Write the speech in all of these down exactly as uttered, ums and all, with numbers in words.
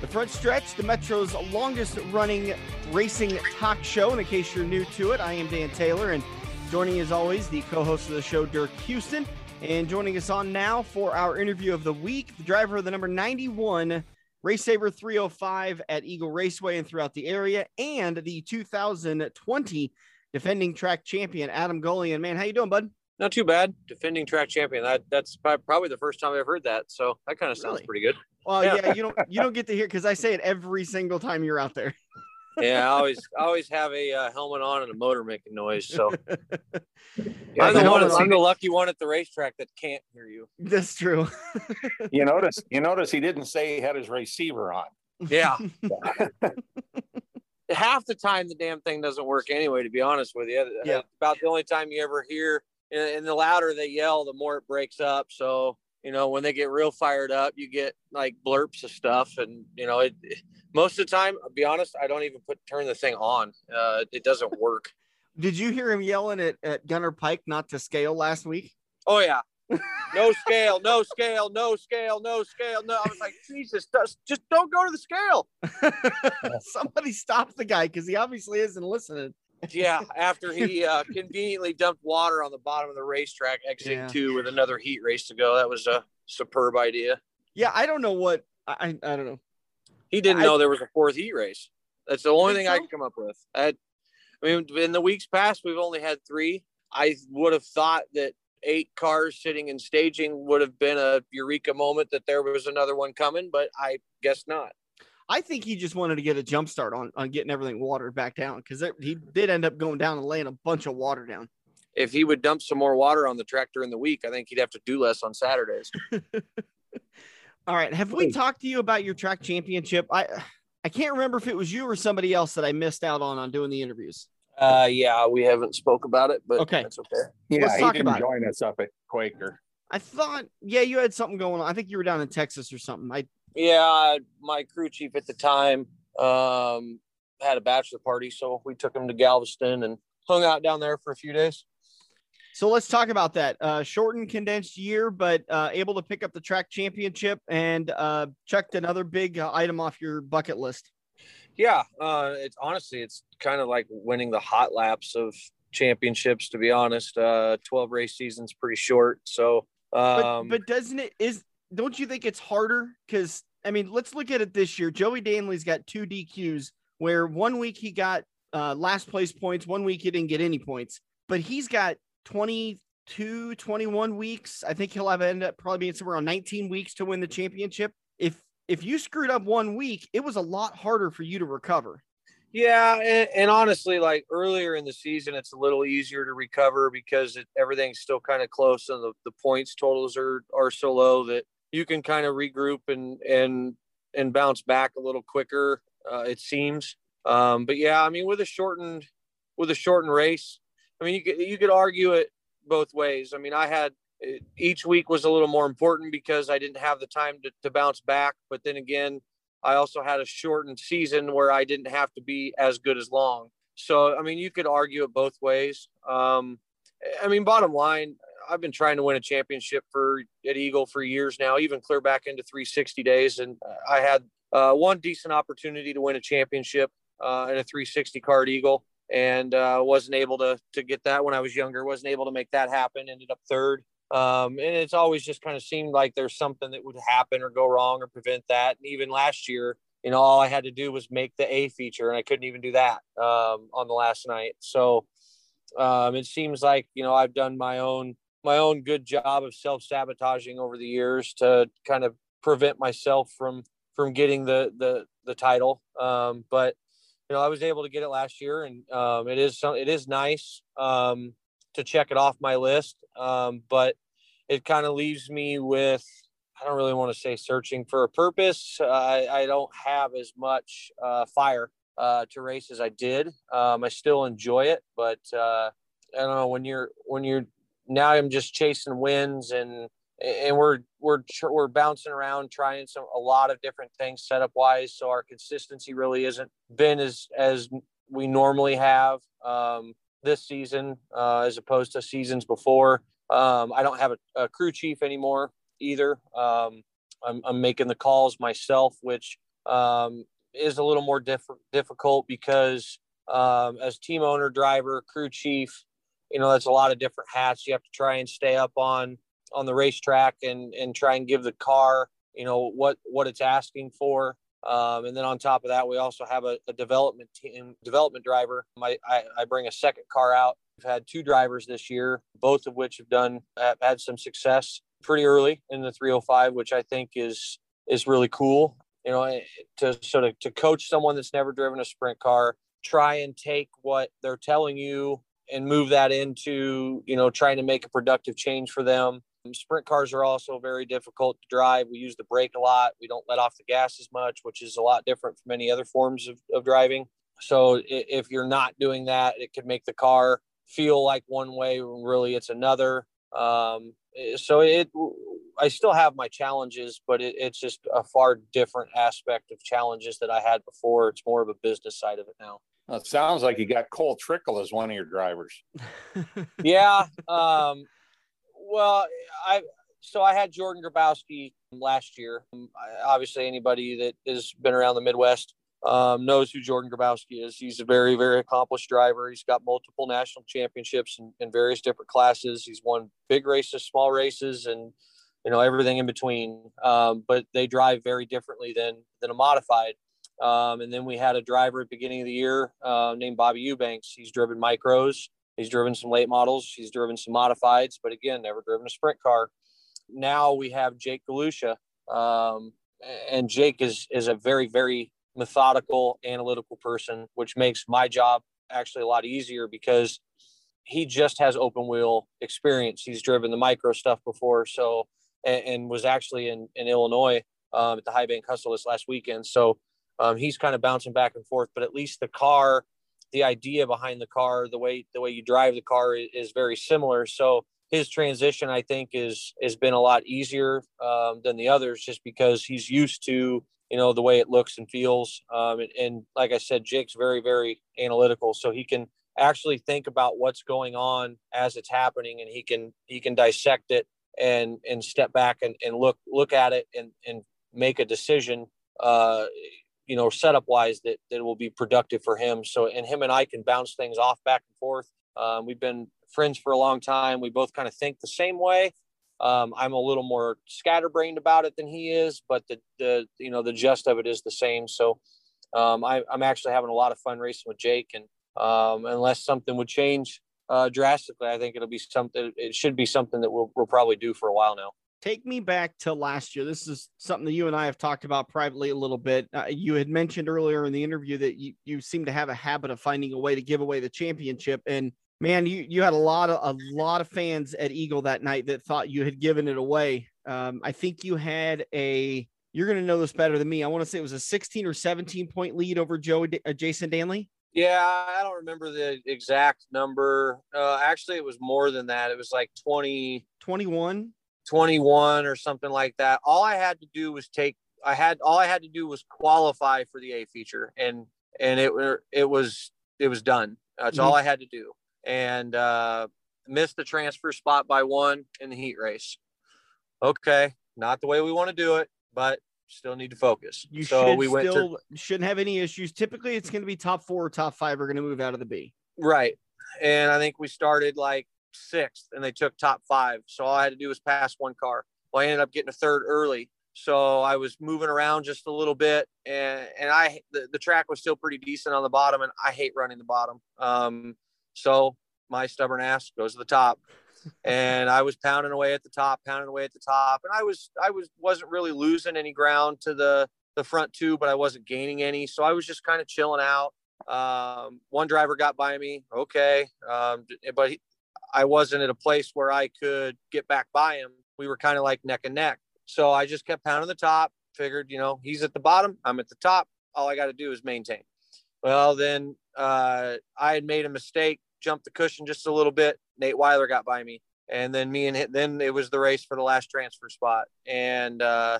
The front stretch, the Metro's longest-running racing talk show. And in case you're new to it, I am Dan Taylor, and joining as always the co-host of the show, Dirk Houston, and joining us on now for our interview of the week, the driver of the number ninety-one Race Saver three oh five at Eagle Raceway and throughout the area, and the two thousand twenty defending track champion Adam Gullion. Man, how you doing, bud? Not too bad. Defending track champion. That that's probably the first time I've heard that, so that kind of sounds really? pretty good. Well, yeah. yeah, you don't you don't get to hear, because I say it every single time you're out there. Yeah, I always I always have a uh, helmet on and a motor making noise. So yeah, I'm, the one, I'm the lucky one at the racetrack that can't hear you. That's true. you notice you notice he didn't say he had his receiver on. Yeah. Half the time the damn thing doesn't work anyway, to be honest with you. Yeah. About the only time you ever hear, and the louder they yell, the more it breaks up. So, you know, when they get real fired up, you get like blurps of stuff. And, you know, it, it, most of the time, I'll be honest, I don't even put turn the thing on. Uh, it doesn't work. Did you hear him yelling at, at Gunner Pike not to scale last week? Oh, yeah. No scale, no scale, no scale, no scale. No, I was like, Jesus, just don't go to the scale. Somebody stop the guy, because he obviously isn't listening. Yeah, after he uh, conveniently dumped water on the bottom of the racetrack, exiting yeah. two with another heat race to go. That was a superb idea. Yeah, I don't know what I I don't know. He didn't I, know there was a fourth heat race. That's the only thing so? I can come up with. I, I mean, in the weeks past, we've only had three. I would have thought that eight cars sitting in staging would have been a eureka moment that there was another one coming, but I guess not. I think he just wanted to get a jump start on, on getting everything watered back down, because he did end up going down and laying a bunch of water down. If he would dump some more water on the track during the week, I think he'd have to do less on Saturdays. All right. Have we talked to you about your track championship? I I can't remember if it was you or somebody else that I missed out on on doing the interviews. Uh, yeah, we haven't spoke about it, but okay. That's okay. Yeah, Let's he talk didn't about join it. us up at Quaker. I thought, yeah, you had something going on. I think you were down in Texas or something. I Yeah, my crew chief at the time um, had a bachelor party, so we took him to Galveston and hung out down there for a few days. So let's talk about that. Uh, shortened, condensed year, but uh, able to pick up the track championship, and uh, checked another big uh, item off your bucket list. Yeah, uh, it's honestly, it's kind of like winning the hot laps of championships, to be honest. Uh, twelve race season's pretty short, so. Um, but, but doesn't it is. Don't you think it's harder? Because, I mean, let's look at it this year. Joey Danley's got two D Qs, where one week he got uh, last place points, one week he didn't get any points. But he's got twenty-two, twenty-one weeks. I think he'll have end up probably being somewhere around nineteen weeks to win the championship. If if you screwed up one week, it was a lot harder for you to recover. Yeah, and, and honestly, like earlier in the season, it's a little easier to recover because it, everything's still kind of close, and the, the points totals are are so low that you can kind of regroup and, and, and bounce back a little quicker, uh, it seems. Um, but yeah, I mean, with a shortened, with a shortened race, I mean, you could, you could argue it both ways. I mean, I had, each week was a little more important because I didn't have the time to, to bounce back. But then again, I also had a shortened season where I didn't have to be as good as long. So, I mean, you could argue it both ways. Um, I mean, bottom line, I've been trying to win a championship for at Eagle for years now, even clear back into three sixty days. And I had uh, one decent opportunity to win a championship uh, in a three sixty car at Eagle, and uh, wasn't able to to get that when I was younger. Wasn't able to make that happen. Ended up third. Um, and it's always just kind of seemed like there's something that would happen or go wrong or prevent that. And even last year, you know, all I had to do was make the A feature, and I couldn't even do that um, on the last night. So um, it seems like, you know, I've done my own my own good job of self-sabotaging over the years to kind of prevent myself from, from getting the, the, the title. Um, but, you know, I was able to get it last year, and um, it is, some, it is nice um, to check it off my list. Um, but it kind of leaves me with, I don't really want to say searching for a purpose. Uh, I, I don't have as much uh, fire uh, to races I did. Um, I still enjoy it, but uh, I don't know when you're, when you're now I'm just chasing wins and, and we're, we're, we're bouncing around trying some, a lot of different things setup wise. So our consistency really isn't been as, as we normally have um, this season uh, as opposed to seasons before. Um, I don't have a, a crew chief anymore either. Um, I'm, I'm making the calls myself, which um, is a little more diff- difficult because um, as team owner, driver, crew chief, you know, that's a lot of different hats. You have to try and stay up on, on the racetrack and, and try and give the car, you know, what, what it's asking for. Um, and then on top of that, we also have a, a development team, development driver. My, I, I bring a second car out. We've had two drivers this year, both of which have done, have had some success pretty early in the three oh five, which I think is, is really cool. You know, to sort of, to coach someone that's never driven a sprint car, try and take what they're telling you and move that into, you know, trying to make a productive change for them. Sprint cars are also very difficult to drive. We use the brake a lot. We don't let off the gas as much, which is a lot different from any other forms of, of driving. So if you're not doing that, it could make the car feel like one way when really it's another. Um, so it, I still have my challenges, but it, it's just a far different aspect of challenges that I had before. It's more of a business side of it now. Well, it sounds like you got Cole Trickle as one of your drivers. Yeah. Um, well, I, so I had Jordan Grabowski last year. Obviously anybody that has been around the Midwest um, knows who Jordan Grabowski is. He's a very, very accomplished driver. He's got multiple national championships in, in various different classes. He's won big races, small races, and, you know, everything in between. Um, but they drive very differently than, than a modified. Um, and then we had a driver at the beginning of the year uh, named Bobby Eubanks. He's driven micros. He's driven some late models. He's driven some modifieds, but again, never driven a sprint car. Now we have Jake Galusha. Um, and Jake is, is a very, very methodical, analytical person, which makes my job actually a lot easier because he just has open wheel experience. He's driven the micro stuff before. So, and, and was actually in, in Illinois um, at the High Bank Hustle this last weekend. So, Um, he's kind of bouncing back and forth, but at least the car, the idea behind the car, the way, the way you drive the car is, is very similar. So his transition, I think, is, has been a lot easier um, than the others just because he's used to, you know, the way it looks and feels. Um, and, and like I said, Jake's very, very analytical. So he can actually think about what's going on as it's happening and he can, he can dissect it and, and step back and, and look, look at it and, and make a decision, uh, you know, setup wise that, that will be productive for him. So, and him and I can bounce things off back and forth. Um, we've been friends for a long time. We both kind of think the same way. Um, I'm a little more scatterbrained about it than he is, but the, the, you know, the gist of it is the same. So um, I, I'm actually having a lot of fun racing with Jake and um, unless something would change uh, drastically, I think it'll be something, it should be something that we'll, we'll probably do for a while now. Take me back to last year. This is something that you and I have talked about privately a little bit. Uh, you had mentioned earlier in the interview that you, you seem to have a habit of finding a way to give away the championship. And man, you, you had a lot of, a lot of fans at Eagle that night that thought you had given it away. Um, I think you had a, you're going to know this better than me. I want to say it was a sixteen or seventeen point lead over Joey, uh, Jason Danley. Yeah. I don't remember the exact number. Uh, actually it was more than that. It was like twenty, twenty-one, twenty-one or something like that. All I had to do was take, I had, all I had to do was qualify for the A feature and, and it were, it was, it was done. That's mm-hmm. all I had to do. And, uh, missed the transfer spot by one in the heat race. Okay. Not the way we want to do it, but still need to focus. You so should we went still to, shouldn't have any issues. Typically it's going to be top four or top five are going to move out of the B. Right. And I think we started like sixth and they took top five. So all I had to do was pass one car. Well, I ended up getting a third early. So I was moving around just a little bit and, and I, the, the track was still pretty decent on the bottom and I hate running the bottom. Um, so my stubborn ass goes to the top and I was pounding away at the top, pounding away at the top. And I was, I was, wasn't really losing any ground to the, the front two, but I wasn't gaining any. So I was just kind of chilling out. Um, one driver got by me. Okay. Um, but he, I wasn't at a place where I could get back by him. We were kind of like neck and neck. So I just kept pounding the top, figured, you know, he's at the bottom, I'm at the top. All I got to do is maintain. Well, then uh, I had made a mistake, jumped the cushion just a little bit. Nate Weiler got by me. And then me and then it was the race for the last transfer spot. And uh,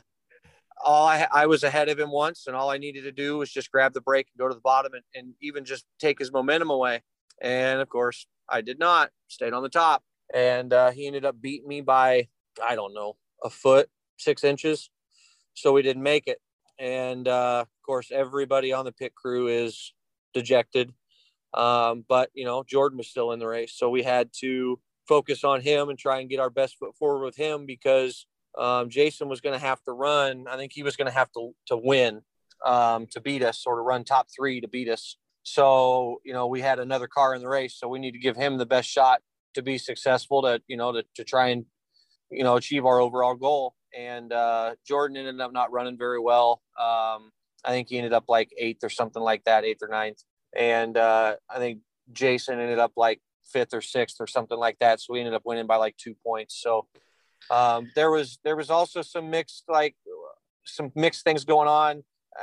all I, I was ahead of him once, and all I needed to do was just grab the brake and go to the bottom and, and even just take his momentum away. And of course I did not, stayed on the top. And uh, he ended up beating me by, I don't know, a foot, six inches. So we didn't make it. And uh, of course, everybody on the pit crew is dejected. Um, but, you know, Jordan was still in the race. So we had to focus on him and try and get our best foot forward with him, because um, Jason was going to have to run. I think he was going to have to to win um, to beat us, or to run top three to beat us. So, you know, we had another car in the race. So we need to give him the best shot to be successful, to, you know, to, to try and, you know, achieve our overall goal. And uh, Jordan ended up not running very well. Um, I think he ended up like eighth or something like that, eighth or ninth. And uh, I think Jason ended up like fifth or sixth or something like that. So we ended up winning by like two points. So um, there was there was also some mixed like some mixed things going on.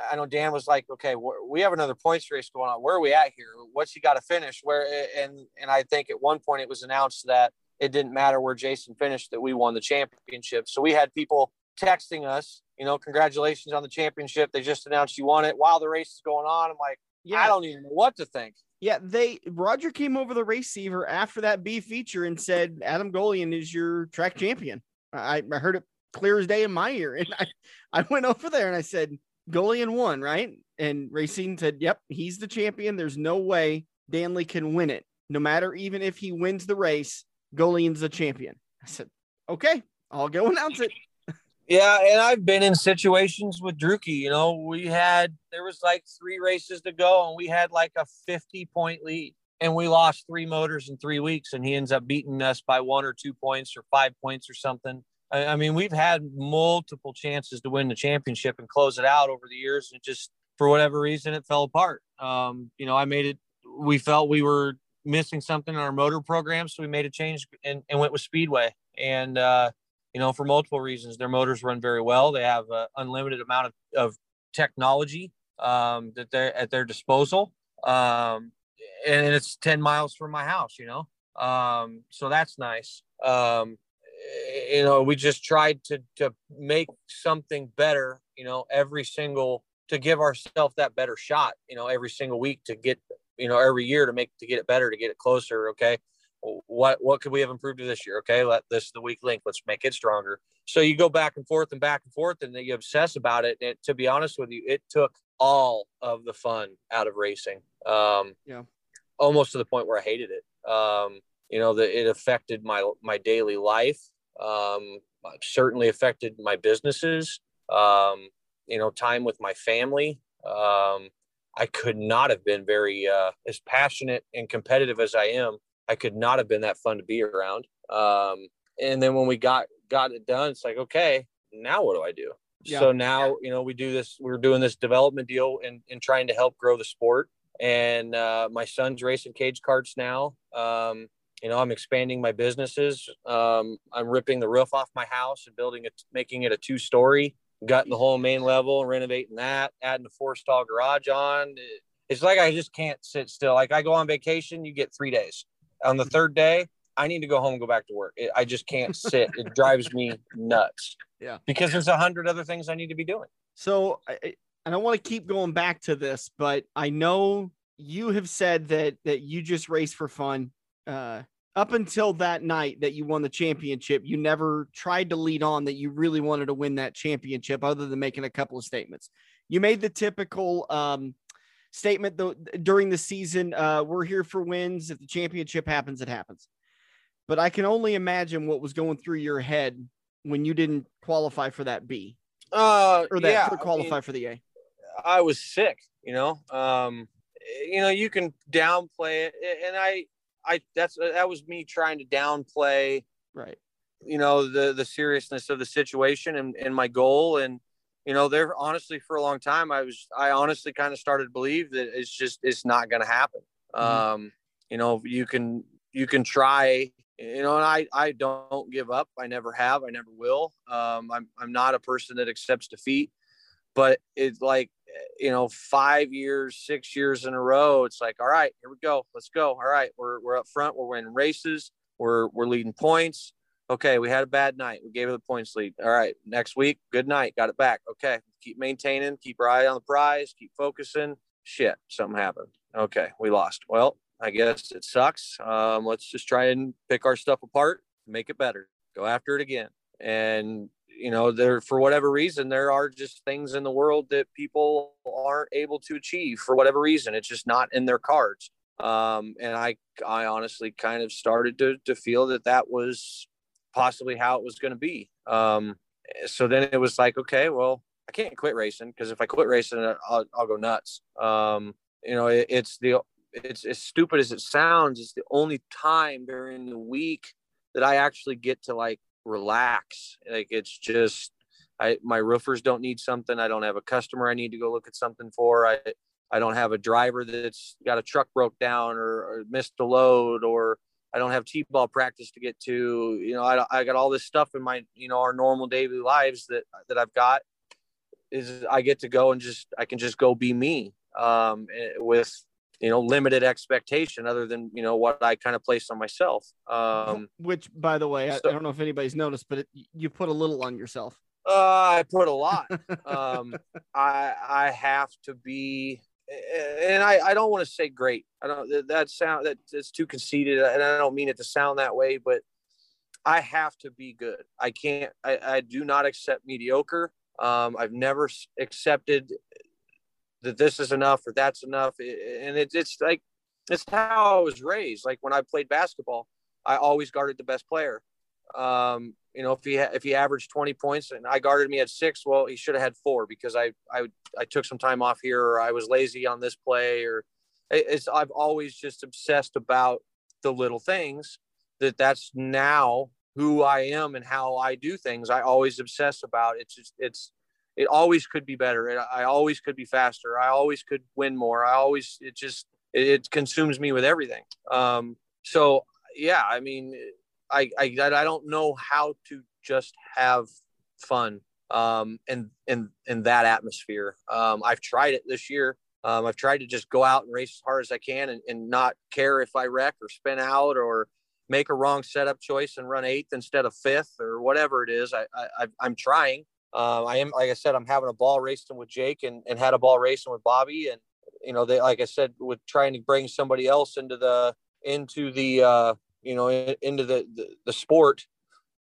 I know Dan was like, okay, we have another points race going on. Where are we at here? What's he got to finish? Where? And and I think at one point it was announced that it didn't matter where Jason finished, that we won the championship. So we had people texting us, you know, congratulations on the championship. They just announced you won it while the race is going on. I'm like, yeah, I don't even know what to think. Yeah. They, Roger came over the receiver after that B feature and said, Adam Gullion is your track champion. I, I heard it clear as day in my ear. And I, I went over there and I said, Gullion won, right? And Racine said, yep, he's the champion. There's no way Danley can win it. No matter, even if he wins the race, Gullion's the champion. I said, okay, I'll go announce it. Yeah, and I've been in situations with Drucke. You know, we had, there was like three races to go, and we had like a fifty-point lead, and we lost three motors in three weeks, and he ends up beating us by one or two points or five points or something. I, I mean, we've had multiple chances to win the championship and close it out over the years, and it just, for whatever reason, it fell apart. Um, you know, I made it, we felt we were missing something in our motor program, so we made a change and, and went with Speedway. And uh you know, for multiple reasons, their motors run very well. They have an unlimited amount of, of technology um that they're at their disposal, um and it's ten miles from my house, you know, um so that's nice. Um you know, we just tried to to make something better, you know, every single, to give ourselves that better shot, you know, every single week, to get, you know, every year to make, to get it better, to get it closer. Okay. What, what could we have improved to this year? Okay. Let this is the weak link. Let's make it stronger. So you go back and forth and back and forth, and then you obsess about it. And it, to be honest with you, it took all of the fun out of racing. Um, yeah. Almost to the point where I hated it. Um, you know, that it affected my, my daily life. Um, certainly affected my businesses, um, you know, time with my family. Um, I could not have been very, uh, as passionate and competitive as I am. I could not have been that fun to be around. Um, and then when we got, got it done, it's like, okay, now what do I do? Yeah. So now, yeah. You know, we do this, we're doing this development deal and, and trying to help grow the sport. And, uh, my son's racing cage carts now. Um, you know, I'm expanding my businesses. Um, I'm ripping the roof off my house and building it, making it a two story. Gutting the whole main level and renovating that, adding a four stall garage on. It's like, I just can't sit still. Like, I go on vacation, you get three days. On the third day, I need to go home and go back to work. It, I just can't sit. It drives me nuts. Yeah. Because there's a hundred other things I need to be doing. So, I, and I want to keep going back to this, but I know you have said that, that you just race for fun. Uh, up until that night that you won the championship, you never tried to lead on that you really wanted to win that championship, other than making a couple of statements. You made the typical um, statement though, during the season, uh, we're here for wins. If the championship happens, it happens. But I can only imagine what was going through your head when you didn't qualify for that B, uh, or that yeah, or qualify I mean, for the A. I was sick, you know. Um, you know, you can downplay it, and I, I that's that was me trying to downplay, right? You know, the the seriousness of the situation and, and my goal. And you know, there honestly for a long time I was I honestly kind of started to believe that it's just it's not going to happen. Mm-hmm. Um, you know, you can you can try. You know, and I I don't give up. I never have. I never will. Um, I'm I'm not a person that accepts defeat. But it's like you know, five years, six years in a row, it's like, all right, here we go. Let's go. All right. We're, we're up front. We're winning races. We're, we're leading points. Okay. We had a bad night. We gave her the points lead. All right. Next week. Good night. Got it back. Okay. Keep maintaining, keep our eye on the prize, keep focusing. Shit. Something happened. Okay. We lost. Well, I guess it sucks. Um, let's just try and pick our stuff apart, make it better, go after it again. And, you know, there, for whatever reason, there are just things in the world that people aren't able to achieve for whatever reason. It's just not in their cards. Um, and I, I honestly kind of started to, to feel that that was possibly how it was going to be. Um, so then it was like, okay, well, I can't quit racing, because if I quit racing, I'll, I'll go nuts. Um, you know, it, it's the, it's as stupid as it sounds, it's the only time during the week that I actually get to like relax. Like, it's just, I, my roofers don't need something. I don't have a customer I need to go look at something for. I, I don't have a driver that's got a truck broke down or, or missed a load, or I don't have T-ball practice to get to, you know, I, I got all this stuff in my, you know, our normal daily lives that, that I've got, is I get to go and just, I can just go be me, um, with, you know, limited expectation other than, you know, what I kind of placed on myself. Um, Which, by the way, so, I, I don't know if anybody's noticed, but it, you put a little on yourself. Uh, I put a lot. um, I I have to be, and I, I don't want to say great. I don't, that sound, that it's too conceited, and I don't mean it to sound that way, but I have to be good. I can't, I, I do not accept mediocre. Um, I've never accepted that this is enough or that's enough. And it, it's like, it's how I was raised. Like when I played basketball, I always guarded the best player. Um, you know, if he, ha- if he averaged twenty points and I guarded me at six, well, he should have had four because I, I, I took some time off here, or I was lazy on this play, or it's, I've always just obsessed about the little things, that that's now who I am and how I do things. I always obsess about it. It's just, it's, it always could be better. I always could be faster. I always could win more. I always, it just, it, it consumes me with everything. Um, so yeah, I mean, I, I, I don't know how to just have fun. Um, and, and, and that atmosphere, um, I've tried it this year. Um, I've tried to just go out and race as hard as I can and, and not care if I wreck or spin out or make a wrong setup choice and run eighth instead of fifth or whatever it is. I, I, I'm trying. Um, I am, like I said, I'm having a ball racing with Jake and, and had a ball racing with Bobby. And, you know, they, like I said, with trying to bring somebody else into the, into the, uh, you know, into the, the, the sport,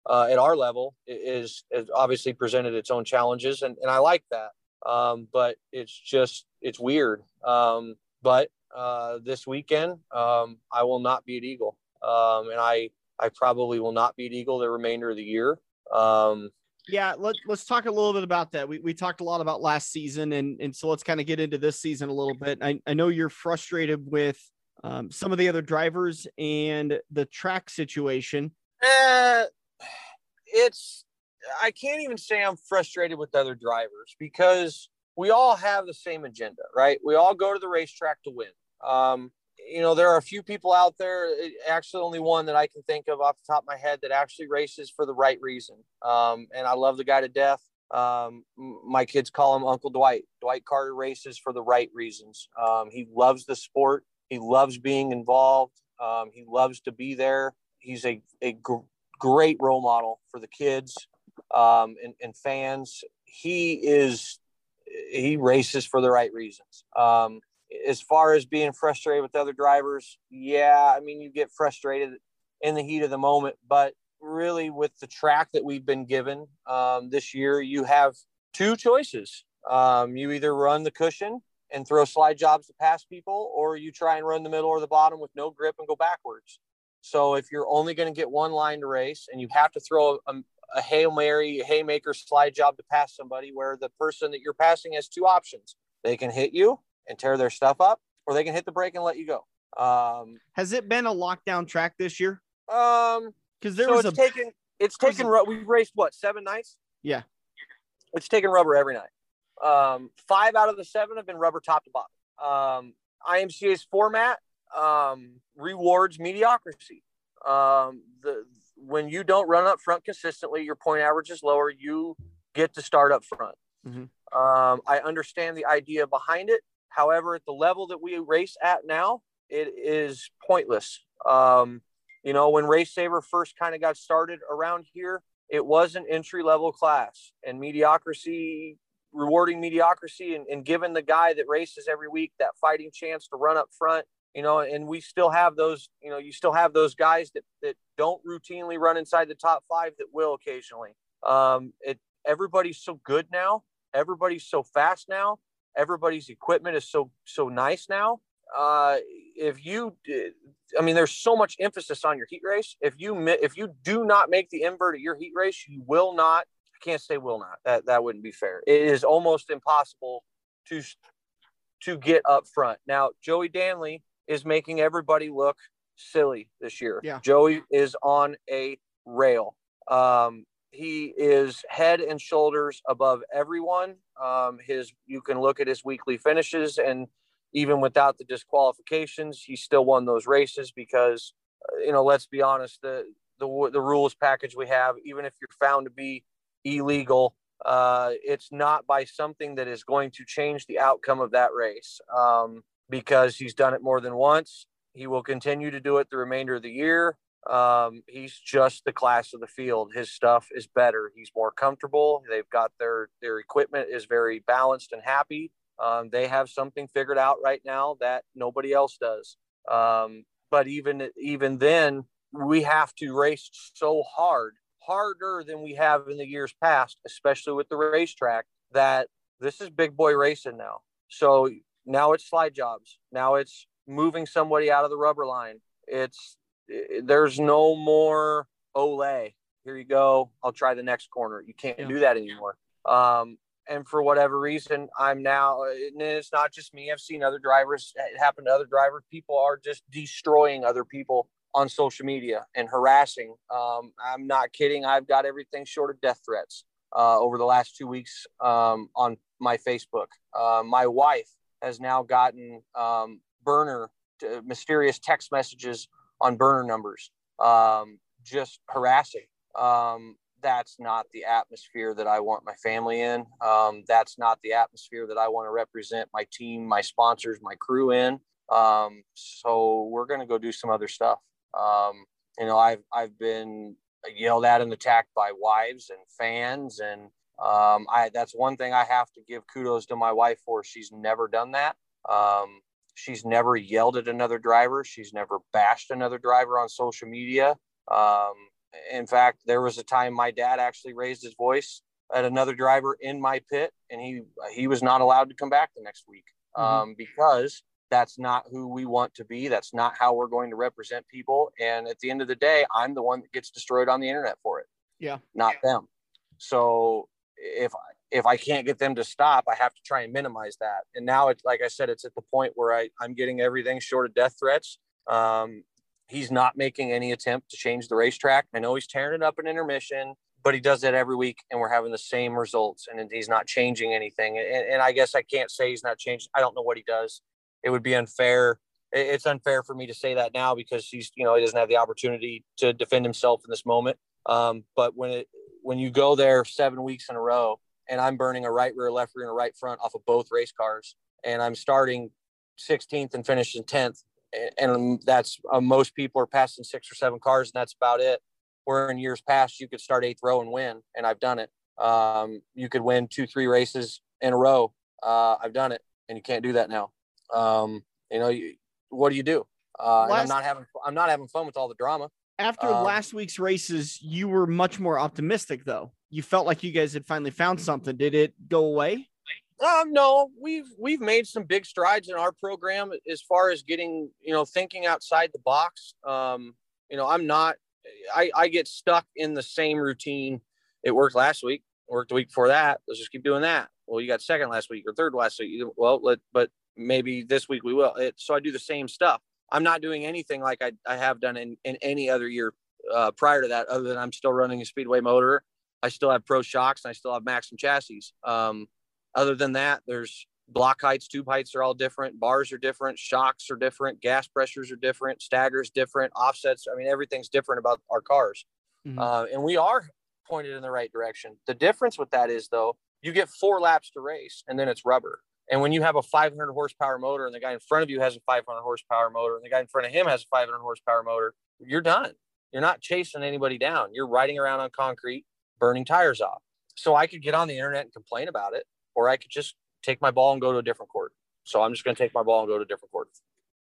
uh, at our level is, is obviously presented its own challenges. And, and I like that. Um, but it's just, it's weird. Um, but, uh, this weekend, um, I will not be at Eagle. Um, and I, I probably will not be at Eagle the remainder of the year. Um, Yeah, let, let's talk a little bit about that. We we talked a lot about last season, and, and so let's kind of get into this season a little bit. I, I know you're frustrated with um, some of the other drivers and the track situation. Uh, it's I can't even say I'm frustrated with other drivers because we all have the same agenda, right? We all go to the racetrack to win. Um, you know, there are a few people out there, actually only one that I can think of off the top of my head that actually races for the right reason. Um, and I love the guy to death. Um, my kids call him Uncle Dwight. Dwight Carter races for the right reasons. Um, he loves the sport. He loves being involved. Um, he loves to be there. He's a, a gr- great role model for the kids um, and, and fans. He is, he races for the right reasons. Um, As far as being frustrated with other drivers, yeah, I mean, you get frustrated in the heat of the moment, but really with the track that we've been given um, this year, you have two choices. Um, you either run the cushion and throw slide jobs to pass people, or you try and run the middle or the bottom with no grip and go backwards. So if you're only going to get one line to race and you have to throw a, a Hail Mary, haymaker slide job to pass somebody where the person that you're passing has two options, they can hit you and tear their stuff up, or they can hit the brake and let you go. Um, Has it been a lockdown track this year? Um, because there so was it's a taken, it's taken. A... We've raced what seven nights? Yeah, it's taken rubber every night. Um, five out of the seven have been rubber top to bottom. Um, I M C A's format um, rewards mediocrity. Um, the when you don't run up front consistently, your point average is lower. You get to start up front. Mm-hmm. Um, I understand the idea behind it. However, at the level that we race at now, it is pointless. Um, you know, when Race Saver first kind of got started around here, it was an entry-level class, and mediocrity, rewarding mediocrity, and, and giving the guy that races every week that fighting chance to run up front, you know, and we still have those, you know, you still have those guys that, that don't routinely run inside the top five that will occasionally. Um, it, everybody's so good now. Everybody's so fast now. Everybody's equipment is so, so nice now. Uh, if you, I mean, there's so much emphasis on your heat race. If you, if you do not make the invert of your heat race, you will not, I can't say will not, that, that wouldn't be fair. It is almost impossible to, to get up front. Now, Joey Danley is making everybody look silly this year. Yeah. Joey is on a rail. Um, He is head and shoulders above everyone. Um, his, you can look at his weekly finishes, and even without the disqualifications, he still won those races because, you know, let's be honest, the, the, the rules package we have, even if you're found to be illegal, uh, it's not by something that is going to change the outcome of that race, um, because he's done it more than once. He will continue to do it the remainder of the year. Um, he's just the class of the field. His stuff is better. He's more comfortable. They've got their, their equipment is very balanced and happy. Um, they have something figured out right now that nobody else does. Um, but even, even then, we have to race so hard, harder than we have in the years past, especially with the racetrack, that this is big boy racing now. So now it's slide jobs. Now it's moving somebody out of the rubber line. It's, there's no more ole, here you go, I'll try the next corner. You can't yeah. do that anymore. Um, and for whatever reason, I'm now, and it's not just me, I've seen other drivers, it happened to other drivers, people are just destroying other people on social media and harassing. Um, I'm not kidding. I've got everything short of death threats uh, over the last two weeks um, on my Facebook. Uh, my wife has now gotten um, burner, uh, mysterious text messages on burner numbers, um, just harassing. Um, that's not the atmosphere that I want my family in. Um, that's not the atmosphere that I want to represent my team, my sponsors, my crew in. Um, so we're going to go do some other stuff. Um, you know, I've, I've been yelled at and attacked by wives and fans. And um, I, that's one thing I have to give kudos to my wife for. She's never done that. Um, She's never yelled at another driver. She's never bashed another driver on social media. Um, in fact, there was a time my dad actually raised his voice at another driver in my pit, and he he was not allowed to come back the next week um, mm-hmm. because that's not who we want to be. That's not how we're going to represent people. And at the end of the day, I'm the one that gets destroyed on the internet for it. Yeah, not yeah. them. So if I, if I can't get them to stop, I have to try and minimize that. And now it's, like I said, it's at the point where I, I'm getting everything short of death threats. Um, he's not making any attempt to change the racetrack. I know he's tearing it up in intermission, but he does that every week and we're having the same results, and he's not changing anything. And, and I guess I can't say he's not changing. I don't know what he does. It would be unfair. It's unfair for me to say that now because he's, you know, he doesn't have the opportunity to defend himself in this moment. Um, but when it, when you go there seven weeks in a row, and I'm burning a right rear, left rear, and a right front off of both race cars, and I'm starting sixteenth and finishing tenth. And that's uh, most people are passing six or seven cars, and that's about it. Where in years past, you could start eighth row and win, and I've done it. Um, you could win two, three races in a row. Uh, I've done it, and you can't do that now. Um, you know, you, what do you do? Uh, and I'm not having I'm not having fun with all the drama. After um, last week's races, you were much more optimistic, though. You felt like you guys had finally found something. Did it go away? Um, no, we've, we've made some big strides in our program as far as getting, you know, thinking outside the box. Um, you know, I'm not, I, I get stuck in the same routine. It worked last week, worked the week before that. Let's just keep doing that. Well, you got second last week or third last week. Well, let, but maybe this week we will. It, so I do the same stuff. I'm not doing anything like I, I have done in, in any other year uh, prior to that, other than I'm still running a Speedway motor. I still have pro shocks and I still have Maxim chassis. Um, other than that, there's block heights, tube heights are all different. Bars are different. Shocks are different. Gas pressures are different. Staggers different. Offsets. I mean, everything's different about our cars. Mm-hmm. Uh, and we are pointed in the right direction. The difference with that is though, you get four laps to race and then it's rubber. And when you have a five hundred horsepower motor and the guy in front of you has a five hundred horsepower motor and the guy in front of him has a five hundred horsepower motor, you're done. You're not chasing anybody down. You're riding around on concrete, burning tires off. So I could get on the internet and complain about it, or I could just take my ball and go to a different court. So I'm just going to take my ball and go to a different court.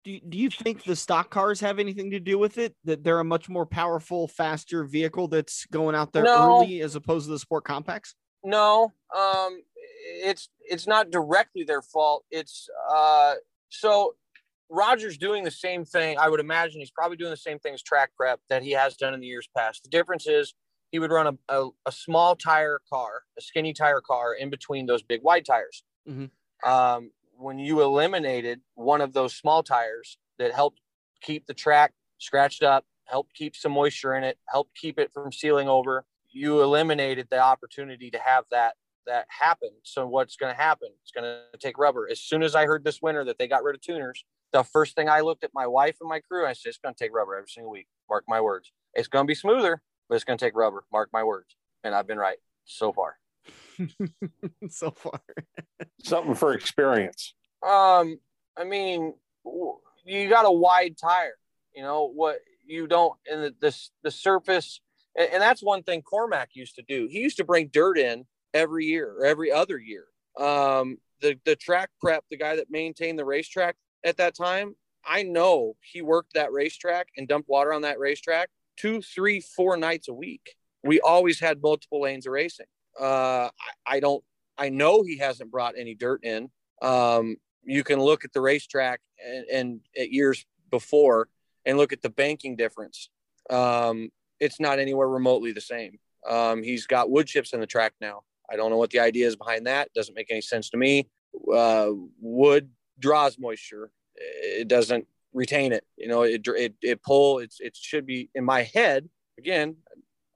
Do, do you think the stock cars have anything to do with it? That they're a much more powerful, faster vehicle that's going out there no. early as opposed to the sport compacts? No, um, it's, it's not directly their fault. It's uh, so Roger's doing the same thing. I would imagine he's probably doing the same thing as track prep that he has done in the years past. The difference is he would run a, a, a small tire car, a skinny tire car in between those big wide tires. Mm-hmm. Um, when you eliminated one of those small tires that helped keep the track scratched up, helped keep some moisture in it, helped keep it from sealing over, you eliminated the opportunity to have that, that happen. So what's going to happen? It's going to take rubber. As soon as I heard this winter that they got rid of tuners, the first thing I looked at my wife and my crew, I said, it's going to take rubber every single week. Mark my words. It's going to be smoother, but it's going to take rubber. Mark my words. And I've been right so far. so far. Something for experience. Um, I mean, you got a wide tire, you know, what you don't, and the, the, the surface, and, and that's one thing Cormac used to do. He used to bring dirt in every year or every other year. Um, the, the track prep, the guy that maintained the racetrack at that time, I know he worked that racetrack and dumped water on that racetrack two, three, four nights a week. We always had multiple lanes of racing. Uh, I, I don't, I know he hasn't brought any dirt in. Um, you can look at the racetrack and, and at years before and look at the banking difference. Um, it's not anywhere remotely the same. Um, he's got wood chips in the track now. I don't know what the idea is behind that. Doesn't make any sense to me. Uh, wood draws moisture. It doesn't retain it. You know, it, it, it pull it's, it should be in my head again.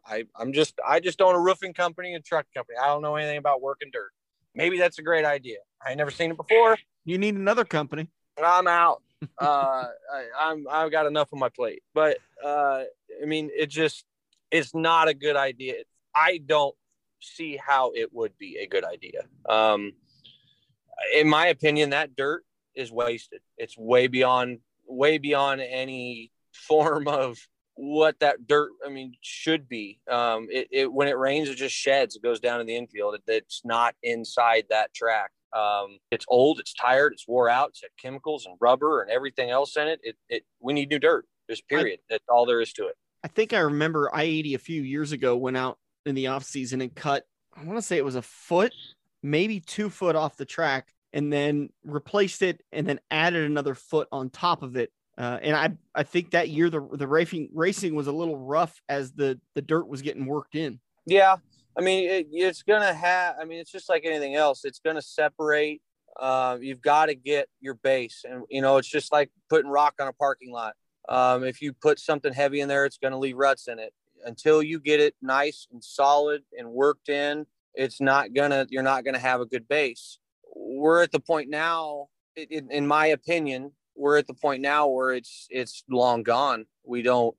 I, I'm just, I just own a roofing company and truck company. I don't know anything about working dirt. Maybe that's a great idea. I never seen it before. You need another company. I'm out. uh, I, I'm, I've got enough on my plate, but uh, I mean, it just, it's not a good idea. I don't see how it would be a good idea. Um, in my opinion, that dirt is wasted. It's way beyond, way beyond any form of what that dirt, I mean, should be. Um, it, it, when it rains, it just sheds. It goes down in the infield. It, it's not inside that track. Um, it's old, it's tired, it's wore out, it's got chemicals and rubber and everything else in it. It, it we need new dirt, just period. I, That's all there is to it. I think I remember I eighty a few years ago went out in the off season and cut, I want to say it was a foot, maybe two foot off the track, and then replaced it and then added another foot on top of it. Uh, and I, I think that year the the racing racing was a little rough as the, the dirt was getting worked in. Yeah, I mean it, it's gonna have. I mean it's just like anything else. It's gonna separate. Uh, you've got to get your base, and you know it's just like putting rock on a parking lot. Um, if you put something heavy in there, it's gonna leave ruts in it. Until you get it nice and solid and worked in, it's not gonna. You're not gonna have a good base. We're at the point now, in, in my opinion. We're at the point now where it's, it's long gone. We don't,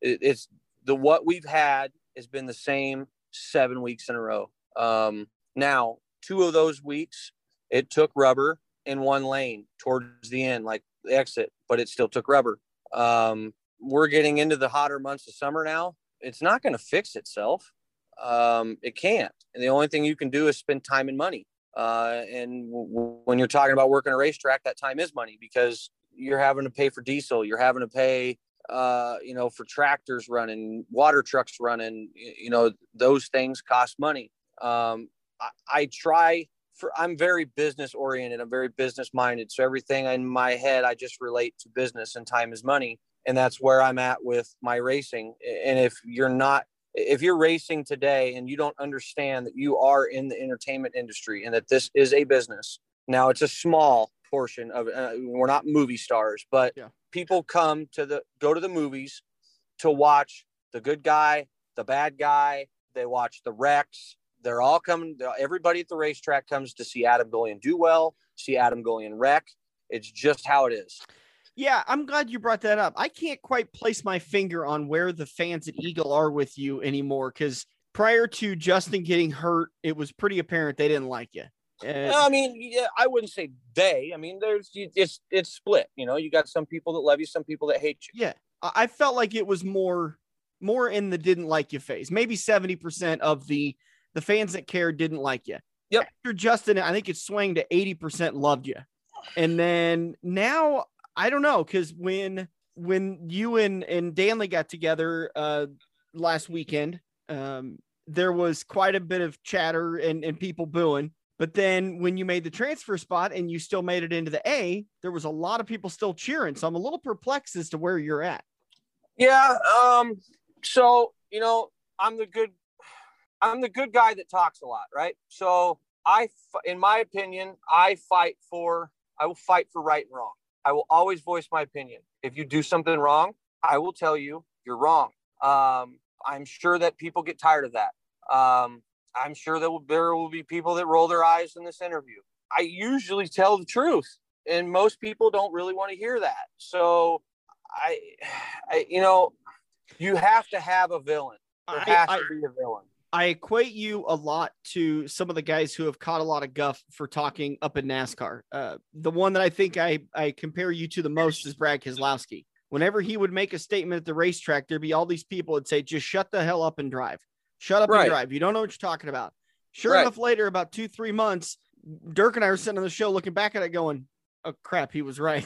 it, it's the, what we've had has been the same seven weeks in a row. Um, now two of those weeks, it took rubber in one lane towards the end, like the exit, but it still took rubber. Um, we're getting into the hotter months of summer now. It's not going to fix itself. Um, it can't. And the only thing you can do is spend time and money. Uh, and w- when you're talking about working a racetrack, that time is money because you're having to pay for diesel, you're having to pay, uh, you know, for tractors running, water trucks running, you know, those things cost money. Um, I, I try for, I'm very business oriented. I'm very business minded. So everything in my head, I just relate to business and time is money. And that's where I'm at with my racing. And if you're not, if you're racing today and you don't understand that you are in the entertainment industry and that this is a business, now it's a small portion of, uh, we're not movie stars, but yeah. People come to the, go to the movies to watch the good guy, the bad guy. They watch the wrecks. They're all coming. Everybody at the racetrack comes to see Adam Gullion do well, see Adam Gullion wreck. It's just how it is. Yeah, I'm glad you brought that up. I can't quite place my finger on where the fans at Eagle are with you anymore because prior to Justin getting hurt, it was pretty apparent they didn't like you. And I mean, yeah, I wouldn't say they. I mean, there's it's it's split. You know, you got some people that love you, some people that hate you. Yeah, I felt like it was more more in the didn't like you phase. Maybe seventy percent of the the fans that cared didn't like you. Yep. After Justin, I think it swung to eighty percent loved you, and then now I don't know, because when when you and and Danley got together uh, last weekend, um, there was quite a bit of chatter and and people booing. But then when you made the transfer spot and you still made it into the A, there was a lot of people still cheering. So I'm a little perplexed as to where you're at. Yeah. Um, so, you know, I'm the good, I'm the good guy that talks a lot. Right. So I, in my opinion, I fight for, I will fight for right and wrong. I will always voice my opinion. If you do something wrong, I will tell you you're wrong. Um, I'm sure that people get tired of that. Um, I'm sure that there will be people that roll their eyes in this interview. I usually tell the truth, and most people don't really want to hear that. So I, I you know, you have to have a villain. There has I, I, to be a villain. I equate you a lot to some of the guys who have caught a lot of guff for talking up in NASCAR. Uh, the one that I think I, I compare you to the most is Brad Keselowski. Whenever he would make a statement at the racetrack, there'd be all these people that say, just shut the hell up and drive. Shut up right. and drive. You don't know what you're talking about. Sure right. enough, later, about two, three months, Dirk and I were sitting on the show looking back at it going, oh, crap, he was right.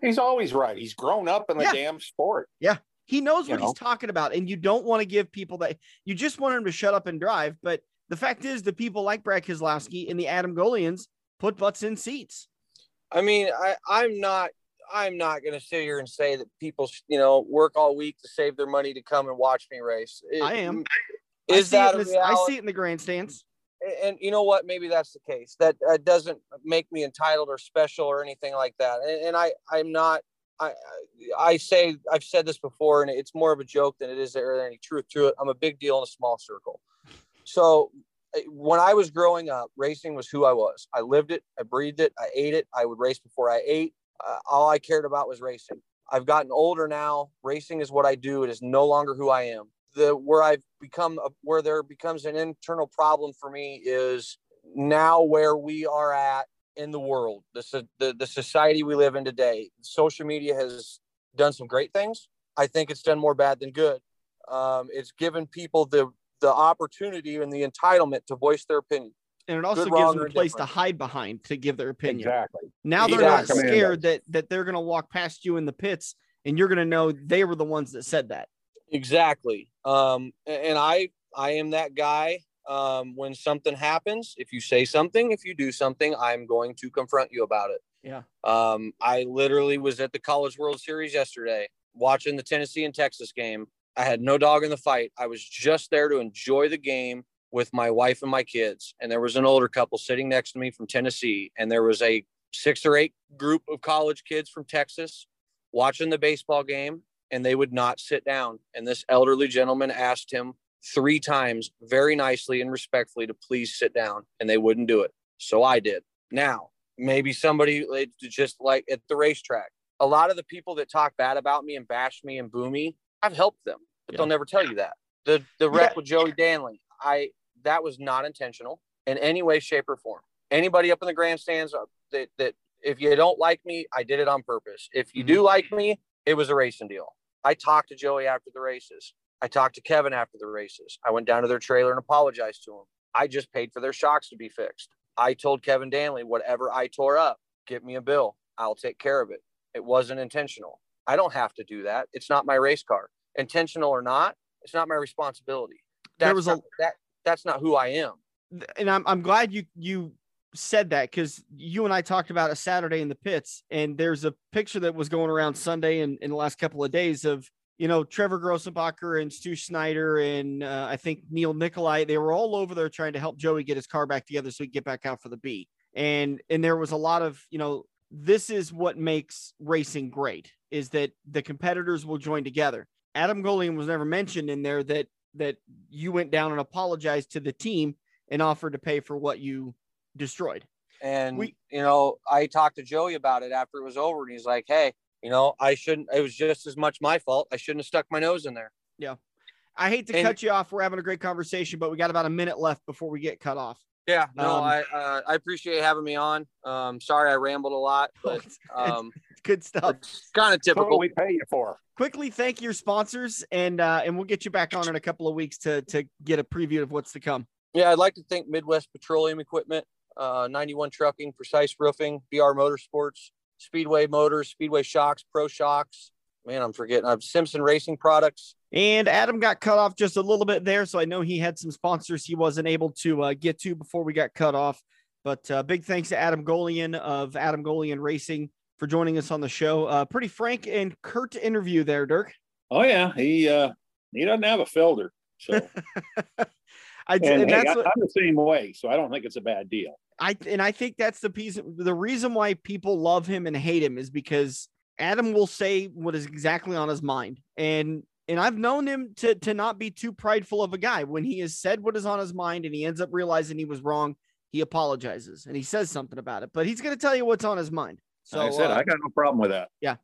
He's always right. He's grown up in the yeah. damn sport. Yeah. He knows you what know? he's talking about, and you don't want to give people that. You just want him to shut up and drive. But the fact is, the people like Brad Keselowski and the Adam Gullions put butts in seats. I mean, I, I'm not I'm not going to sit here and say that people, you know, work all week to save their money to come and watch me race. It, I am. Is I that? This, I see it in the grandstands. And, and you know what? Maybe that's the case. That uh, doesn't make me entitled or special or anything like that. And, and I, I'm not, I, I say, I've said this before, and it's more of a joke than it is there any truth to it. I'm a big deal in a small circle. So when I was growing up, racing was who I was. I lived it. I breathed it. I ate it. I would race before I ate. Uh, all I cared about was racing. I've gotten older now. Racing is what I do. It is no longer who I am. The where I've become, a, where there becomes an internal problem for me is now where we are at in the world. This is the, the society we live in today. Social media has done some great things. I think it's done more bad than good. Um, it's given people the the opportunity and the entitlement to voice their opinion. And it also Good, gives them a place different. to hide behind to give their opinion. Exactly. Now they're exactly. not scared that that they're going to walk past you in the pits and you're going to know they were the ones that said that. Exactly. Um, and I, I am that guy. Um, when something happens, if you say something, if you do something, I'm going to confront you about it. Yeah. Um, I literally was at the College World Series yesterday watching the Tennessee and Texas game. I had no dog in the fight. I was just there to enjoy the game with my wife and my kids. And there was an older couple sitting next to me from Tennessee. And there was a six or eight group of college kids from Texas watching the baseball game, and they would not sit down. And this elderly gentleman asked him three times, very nicely and respectfully, to please sit down, and they wouldn't do it. So I did. Now, maybe somebody just like at the racetrack, a lot of the people that talk bad about me and bash me and boo me, I've helped them, but yeah. they'll never tell you that. The, the wreck yeah. with Joey Danley, I, that was not intentional in any way, shape, or form. Anybody up in the grandstands that, that if you don't like me, I did it on purpose. If you do like me, it was a racing deal. I talked to Joey after the races. I talked to Kevin after the races. I went down to their trailer and apologized to them. I just paid for their shocks to be fixed. I told Kevin Danley, whatever I tore up, get me a bill. I'll take care of it. It wasn't intentional. I don't have to do that. It's not my race car. Intentional or not, it's not my responsibility. That's there was not, a that, That's not who I am. And I'm I'm glad you, you said that, because you and I talked about a Saturday in the pits, and there's a picture that was going around Sunday and in the last couple of days of, you know, Trevor Grossenbacher and Stu Snyder and uh, I think Neil Nicolai. They were all over there trying to help Joey get his car back together so he'd get back out for the B. And and there was a lot of, you know, this is what makes racing great, is that the competitors will join together. Adam Gullion was never mentioned in there that that you went down and apologized to the team and offered to pay for what you destroyed. And, we, you know, I talked to Joey about it after it was over, and he's like, hey, you know, I shouldn't, it was just as much my fault. I shouldn't have stuck my nose in there. Yeah. I hate to and, cut you off. We're having a great conversation, but we got about a minute left before we get cut off. Yeah, no, um, I, uh, I appreciate having me on. Um, sorry, I rambled a lot, but um, good stuff. Kind of typical. What we pay you for. Quickly thank your sponsors, and uh, and we'll get you back on in a couple of weeks to to get a preview of what's to come. Yeah, I'd like to thank Midwest Petroleum Equipment, uh, ninety-one Trucking, Precise Roofing, B R Motorsports, Speedway Motors, Speedway Shocks, Pro Shocks. Man, I'm forgetting. I'm Simpson Racing Products. And Adam got cut off just a little bit there, so I know he had some sponsors he wasn't able to uh, get to before we got cut off. But uh, big thanks to Adam Gullion of Adam Gullion Racing for joining us on the show. Uh, pretty frank and curt interview there, Dirk. Oh, yeah. He uh, he doesn't have a filter. So. I, and, and hey, that's what, I'm the same way, so I don't think it's a bad deal. I And I think that's the piece. The reason why people love him and hate him is because Adam will say what is exactly on his mind. And And I've known him to, to not be too prideful of a guy. When he has said what is on his mind and he ends up realizing he was wrong, he apologizes and he says something about it, but he's going to tell you what's on his mind. So like I said, uh, I got no problem with that. Yeah.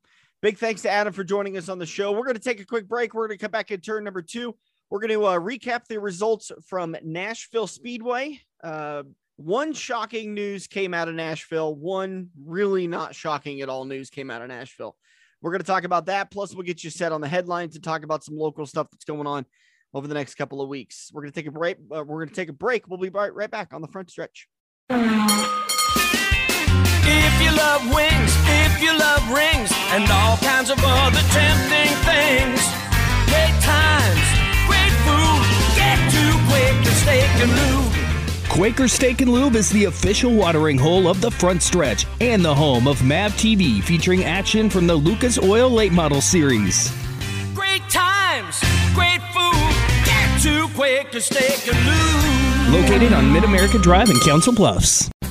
Big thanks to Adam for joining us on the show. We're going to take a quick break. We're going to come back in turn number two. We're going to uh, recap the results from Nashville Speedway. Uh, one shocking news came out of Nashville. One really not shocking at all news came out of Nashville. We're going to talk about that. Plus, we'll get you set on the headlines and talk about some local stuff that's going on over the next couple of weeks. We're going to take a break. Uh, we're going to take a break. We'll be right, right back on the front stretch. If you love wings, if you love rings, and all kinds of other tempting things, great times, great food, get to Quaker Steak and Lube. Quaker Steak and Lube is the official watering hole of the Front Stretch and the home of M A V T V, featuring action from the Lucas Oil Late Model Series. Great times, great food, get to Quaker Steak and Lube. Located on Mid-America Drive in Council Bluffs.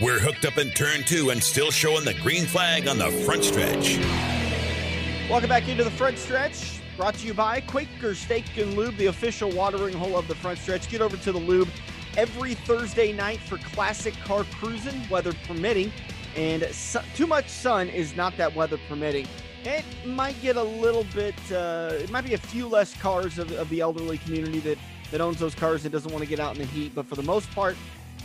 We're hooked up in turn two and still showing the green flag on the front stretch. Welcome back into the front stretch, brought to you by Quaker Steak and Lube, the official watering hole of the front stretch. Get over to the Lube every Thursday night for classic car cruising, weather permitting. And su- too much sun is not that weather permitting. It might get a little bit, uh, it might be a few less cars of, of the elderly community that, that owns those cars and doesn't want to get out in the heat. But for the most part,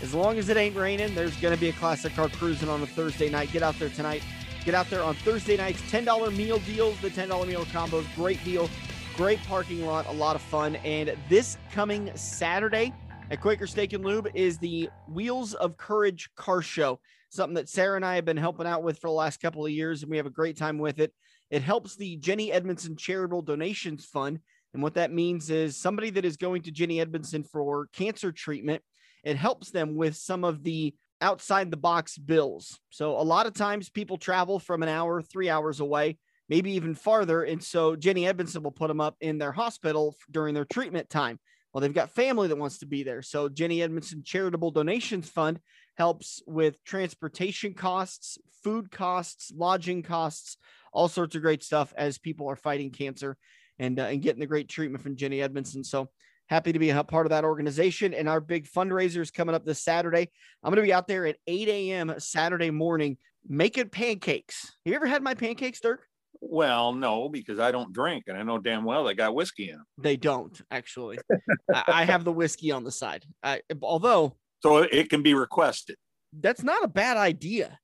as long as it ain't raining, there's going to be a classic car cruising on a Thursday night. Get out there tonight. Get out there on Thursday nights. ten dollar meal deals, the ten dollar meal combos. Great deal. Great parking lot. A lot of fun. And this coming Saturday at Quaker Steak and Lube is the Wheels of Courage car show, something that Sarah and I have been helping out with for the last couple of years, and we have a great time with it. It helps the Jennie Edmundson Charitable Donations Fund. And what that means is somebody that is going to Jennie Edmundson for cancer treatment, it helps them with some of the outside the box bills. So a lot of times people travel from an hour, three hours away, maybe even farther. And so Jennie Edmundson will put them up in their hospital during their treatment time. Well, they've got family that wants to be there. So Jennie Edmundson Charitable Donations Fund helps with transportation costs, food costs, lodging costs, all sorts of great stuff as people are fighting cancer and, uh, and getting the great treatment from Jennie Edmundson. So happy to be a part of that organization. And our big fundraiser is coming up this Saturday. I'm going to be out there at eight a.m. Saturday morning making pancakes. Have you ever had my pancakes, Dirk? Well, no, because I don't drink. And I know damn well they got whiskey in them. They don't, actually. I, I have the whiskey on the side. I, although. So it can be requested. That's not a bad idea.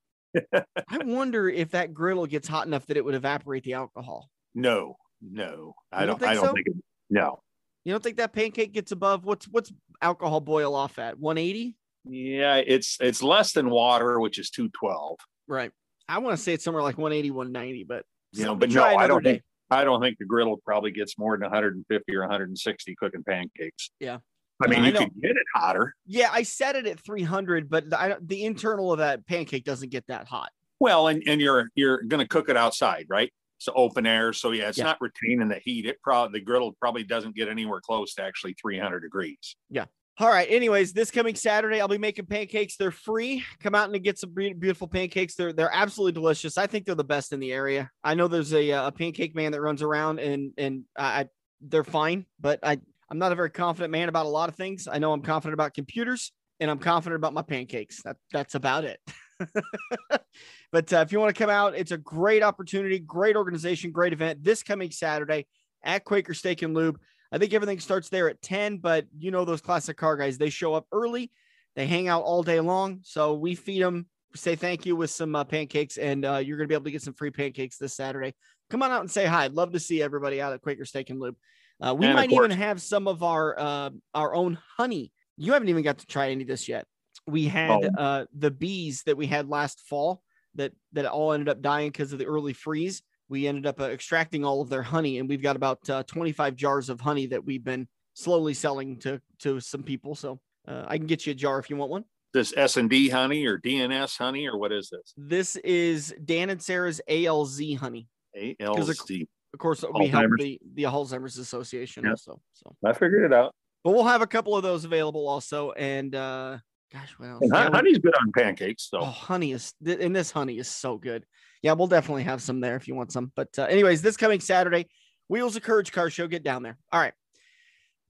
I wonder if that griddle gets hot enough that it would evaporate the alcohol. No, no. I don't, I don't think, I don't so? think it, no. You don't think that pancake gets above what's what's alcohol boil off at one eighty? Yeah, it's it's less than water, which is two twelve. Right. I want to say it's somewhere like one eighty, one ninety, but you know, but no, I don't day. think I don't think the griddle probably gets more than one fifty or one sixty cooking pancakes. Yeah. I mean, you I can get it hotter. Yeah, I set it at three hundred, but I, the internal of that pancake doesn't get that hot. Well, and and you're you're going to cook it outside, right? It's open air, so yeah, it's yeah. not retaining the heat. It probably the griddle probably doesn't get anywhere close to actually three hundred degrees. Yeah. All right. Anyways, this coming Saturday, I'll be making pancakes. They're free. Come out and get some beautiful pancakes. They're they're absolutely delicious. I think they're the best in the area. I know there's a a pancake man that runs around, and and I they're fine, but I I'm not a very confident man about a lot of things. I know I'm confident about computers, and I'm confident about my pancakes. That that's about it. But uh, if you want to come out, it's a great opportunity, great organization, great event this coming Saturday at Quaker Steak and Lube. I think everything starts there at ten, but you know, those classic car guys, they show up early, they hang out all day long. So we feed them, say thank you with some uh, pancakes, and uh, you're going to be able to get some free pancakes this Saturday. Come on out and say hi. I'd love to see everybody out at Quaker Steak and Lube. Uh, we and might even have some of our, uh, our own honey. You haven't even got to try any of this yet. We had oh. uh, the bees that we had last fall that, that all ended up dying because of the early freeze. We ended up uh, extracting all of their honey, and we've got about uh, twenty-five jars of honey that we've been slowly selling to, to some people. So uh, I can get you a jar if you want one. This S and D honey or D N S honey, or what is this? This is Dan and Sarah's A L Z honey. A L Z. Of, of course, we help the, the Alzheimer's Association yeah. also. So I figured it out. But we'll have a couple of those available also. And uh, gosh, well, honey's good on pancakes. So oh, honey is, and this honey is so good. Yeah, we'll definitely have some there if you want some. But uh, anyways, this coming Saturday, Wheels of Courage Car Show, get down there. All right.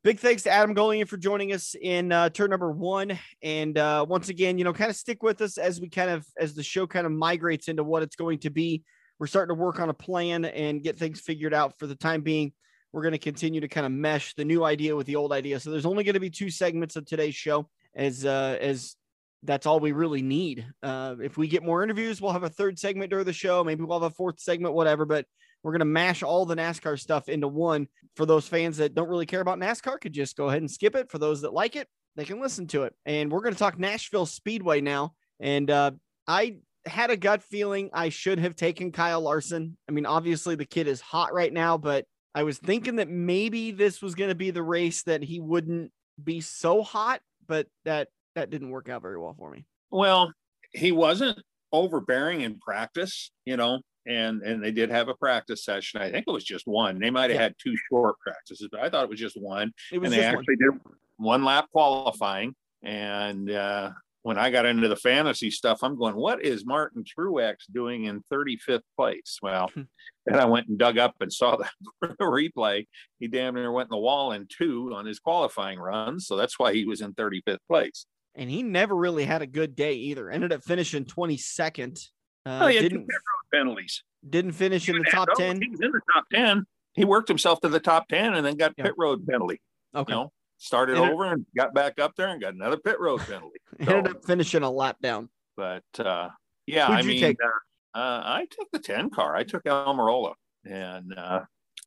Big thanks to Adam Gullion for joining us in uh, turn number one. And uh, once again, you know, kind of stick with us as we kind of, as the show kind of migrates into what it's going to be. We're starting to work on a plan and get things figured out. For the time being, we're going to continue to kind of mesh the new idea with the old idea. So there's only going to be two segments of today's show, as uh, as that's all we really need. Uh, if we get more interviews, we'll have a third segment during the show. Maybe we'll have a fourth segment, whatever, but we're going to mash all the NASCAR stuff into one. For those fans that don't really care about NASCAR, could just go ahead and skip it. For those that like it, they can listen to it. And we're going to talk Nashville Speedway now. And uh, I had a gut feeling I should have taken Kyle Larson. I mean, obviously the kid is hot right now, but I was thinking that maybe this was going to be the race that he wouldn't be so hot, but that, that didn't work out very well for me. Well, he wasn't overbearing in practice, you know, and, and they did have a practice session. I think it was just one. They might've yeah. had two short practices, but I thought it was just one. It was and they actually one. did one lap qualifying. And uh, when I got into the fantasy stuff, I'm going, what is Martin Truex doing in thirty-fifth place? Well, then I went and dug up and saw the replay. He damn near went in the wall in two on his qualifying run. So that's why he was in thirty-fifth place. And he never really had a good day either. Ended up finishing twenty-second. Uh, oh, he had didn't, two penalties. Didn't finish in the top ten. He was in the top ten. He worked himself to the top ten and then got yeah. pit road penalty. Okay. You know, started ended, over and got back up there and got another pit road penalty. So, ended up finishing a lap down. But, uh, yeah, Who'd I mean, take? Uh, uh, I took the ten car. I took Almirola. And uh,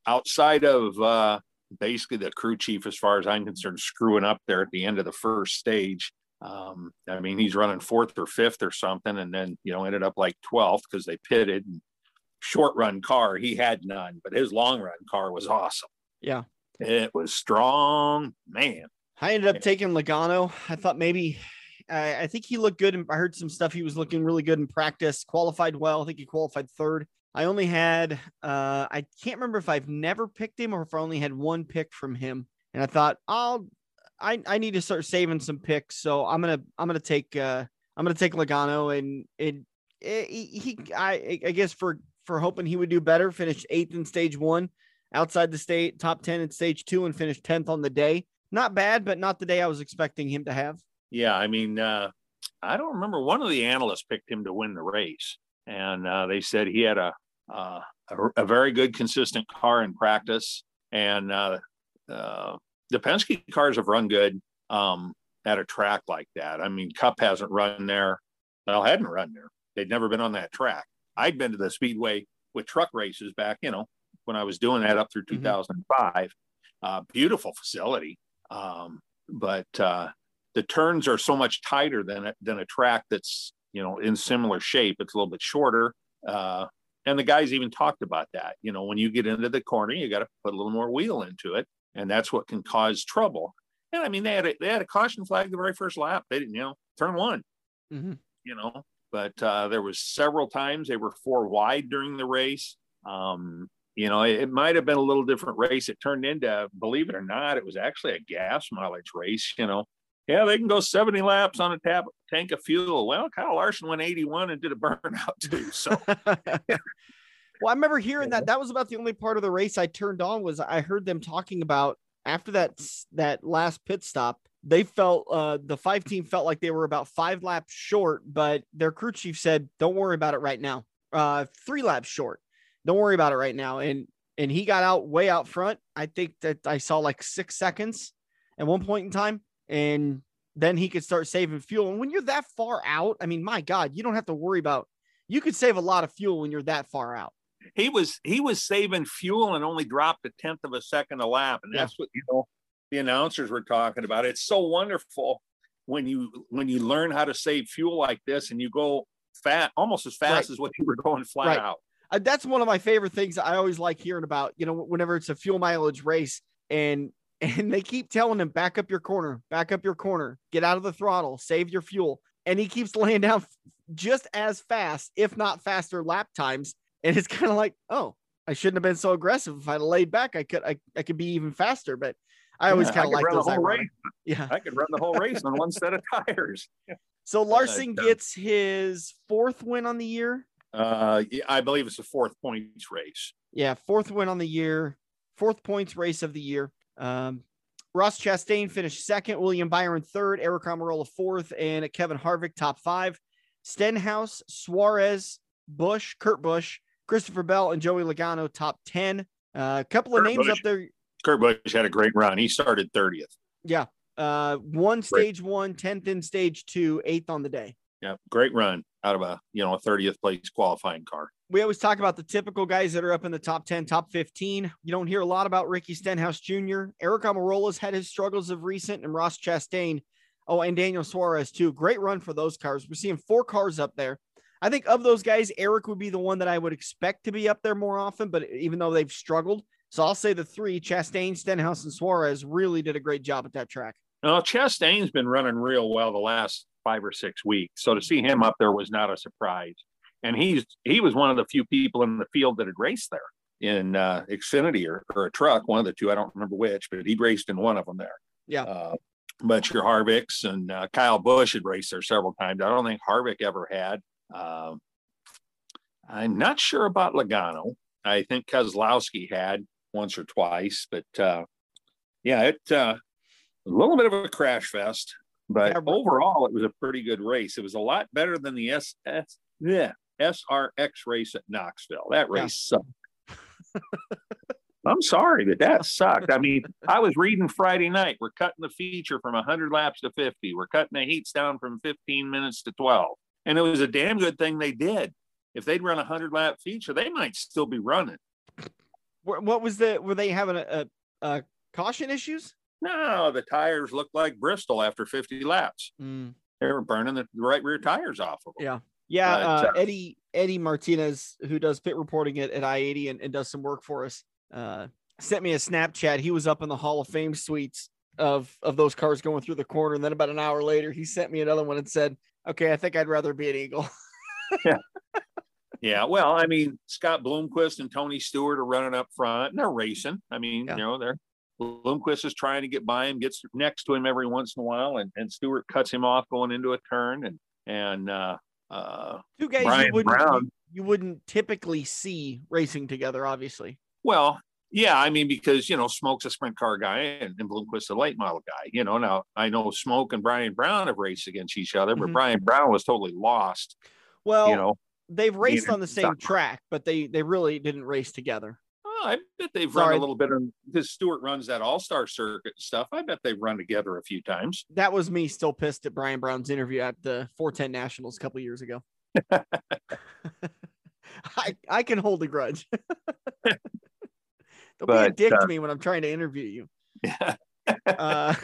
outside of uh, basically the crew chief, as far as I'm concerned, screwing up there at the end of the first stage, Um, I mean, he's running fourth or fifth or something, and then, you know, ended up like twelfth because they pitted. And short run car, he had none, but his long run car was awesome. Yeah. It was strong, man. I ended up taking Logano. I thought maybe, I, I think he looked good. And I heard some stuff. He was looking really good in practice, qualified well. I think he qualified third. I only had, uh, I can't remember if I've never picked him or if I only had one pick from him. And I thought, I'll, I, I need to start saving some picks, so I'm gonna I'm gonna take uh, I'm gonna take Logano, and it, it he I I guess for for hoping he would do better. Finished eighth in stage one, outside the state top ten in stage two, and finished tenth on the day. Not bad, but not the day I was expecting him to have. Yeah, I mean, uh, I don't remember. One of the analysts picked him to win the race, and uh, they said he had a, uh, a a very good consistent car in practice, and. Uh, uh, The Penske cars have run good um, at a track like that. I mean, Cup hasn't run there. Well, hadn't run there. They'd never been on that track. I'd been to the Speedway with truck races back, you know, when I was doing that up through two thousand five. Mm-hmm. Uh, beautiful facility. Um, but uh, the turns are so much tighter than a, than a track that's, you know, in similar shape. It's a little bit shorter. Uh, and the guys even talked about that. You know, when you get into the corner, you got to put a little more wheel into it. And that's what can cause trouble. And I mean, they had a, they had a caution flag the very first lap. They didn't, you know, turn one, mm-hmm. you know, but uh, there was several times they were four wide during the race. Um, you know, it, it might have been a little different race. It turned into, believe it or not, it was actually a gas mileage race, you know. Yeah, they can go seventy laps on a tap, tank of fuel. Well, Kyle Larson went eighty-one and did a burnout too. So, well, I remember hearing that. That was about the only part of the race I turned on, was I heard them talking about after that that last pit stop. They felt uh, the five team felt like they were about five laps short, but their crew chief said, "Don't worry about it right now. Uh, three laps short. Don't worry about it right now." And and he got out way out front. I think that I saw like six seconds at one point in time. And then he could start saving fuel. And when you're that far out, I mean, my God, you don't have to worry about, you could save a lot of fuel when you're that far out. He was, he was saving fuel and only dropped a tenth of a second a lap. And that's yeah. what, you know, the announcers were talking about. It's so wonderful when you, when you learn how to save fuel like this and you go fat, almost as fast right. as what you were going flat right. out. Uh, that's one of my favorite things I always like hearing about, you know, whenever it's a fuel mileage race and And they keep telling him, back up your corner, back up your corner, get out of the throttle, save your fuel. And he keeps laying down just as fast, if not faster lap times. And it's kind of like, oh, I shouldn't have been so aggressive. If I'd laid back, I could, I, I could be even faster. But I always yeah, kind of like those. Race. Yeah, I could run the whole race on one set of tires. So Larson uh, gets his fourth win on the year. Uh, I believe it's the fourth points race. Yeah. Fourth win on the year, fourth points race of the year. Um, Ross Chastain finished second, William Byron third, Eric Almirola fourth, and Kevin Harvick top five. Stenhouse, Suarez, Busch, Kurt Busch, Christopher Bell, and Joey Logano top ten. Uh, a couple of Kurt names Busch. Up there. Kurt Busch had a great run. He started thirtieth. Yeah. Uh, one stage great. one, tenth in stage two, eighth on the day. Yeah. Great run out of a, you know, a thirtieth place qualifying car. We always talk about the typical guys that are up in the top ten, top fifteen. You don't hear a lot about Ricky Stenhouse Junior Eric Almirola's had his struggles of recent, and Ross Chastain. Oh, and Daniel Suarez too. Great run for those cars. We're seeing four cars up there. I think of those guys, Eric would be the one that I would expect to be up there more often, but even though they've struggled. So I'll say the three, Chastain, Stenhouse, and Suarez really did a great job at that track. Well, Chastain's been running real well the last five or six weeks. So to see him up there was not a surprise. And he's he was one of the few people in the field that had raced there in uh, Xfinity or, or a truck, one of the two. I don't remember which, but he'd raced in one of them there. Yeah. Uh, but your Harvick's and uh, Kyle Busch had raced there several times. I don't think Harvick ever had. Uh, I'm not sure about Logano. I think Keselowski had once or twice. But, uh, yeah, it uh, a little bit of a crash fest. But yeah, overall, it was a pretty good race. It was a lot better than the S S. Yeah. S R X race at Knoxville. That race yeah. sucked. I'm sorry, but that sucked. I mean, I was reading Friday night. We're cutting the feature from one hundred laps to fifty. We're cutting the heats down from fifteen minutes to twelve. And it was a damn good thing they did. If they'd run a one hundred lap feature, they might still be running. What was the, were they having a, a, a caution issues? No, the tires looked like Bristol after fifty laps. Mm. They were burning the right rear tires off of them. Yeah. Yeah, uh, Eddie Eddie Martinez, who does pit reporting at, at I eighty and, and does some work for us, uh, sent me a Snapchat. He was up in the Hall of Fame suites of, of those cars going through the corner. And then about an hour later, he sent me another one and said, okay, I think I'd rather be an Eagle. yeah. yeah, well, I mean, Scott Bloomquist and Tony Stewart are running up front, and they're racing. I mean, yeah. you know, they're Bloomquist is trying to get by him, gets next to him every once in a while, and, and Stewart cuts him off going into a turn. And, and uh Uh, Two guys Brian you, wouldn't, Brown. you wouldn't typically see racing together, obviously. Well, yeah, I mean, because, you know, Smoke's a sprint car guy and, and Bloomquist's a late model guy. You know, now I know Smoke and Brian Brown have raced against each other, but mm-hmm. Brian Brown was totally lost. Well, you know, they've raced on the same track, but they, they really didn't race together. Oh, I bet they've Sorry. run a little bit on, because Stewart runs that all-star circuit stuff. I bet they've run together a few times. That was me still pissed at Brian Brown's interview at the four ten Nationals a couple of years ago. I, I can hold a grudge. Don't but, be a dick uh, to me when I'm trying to interview you. Yeah. uh,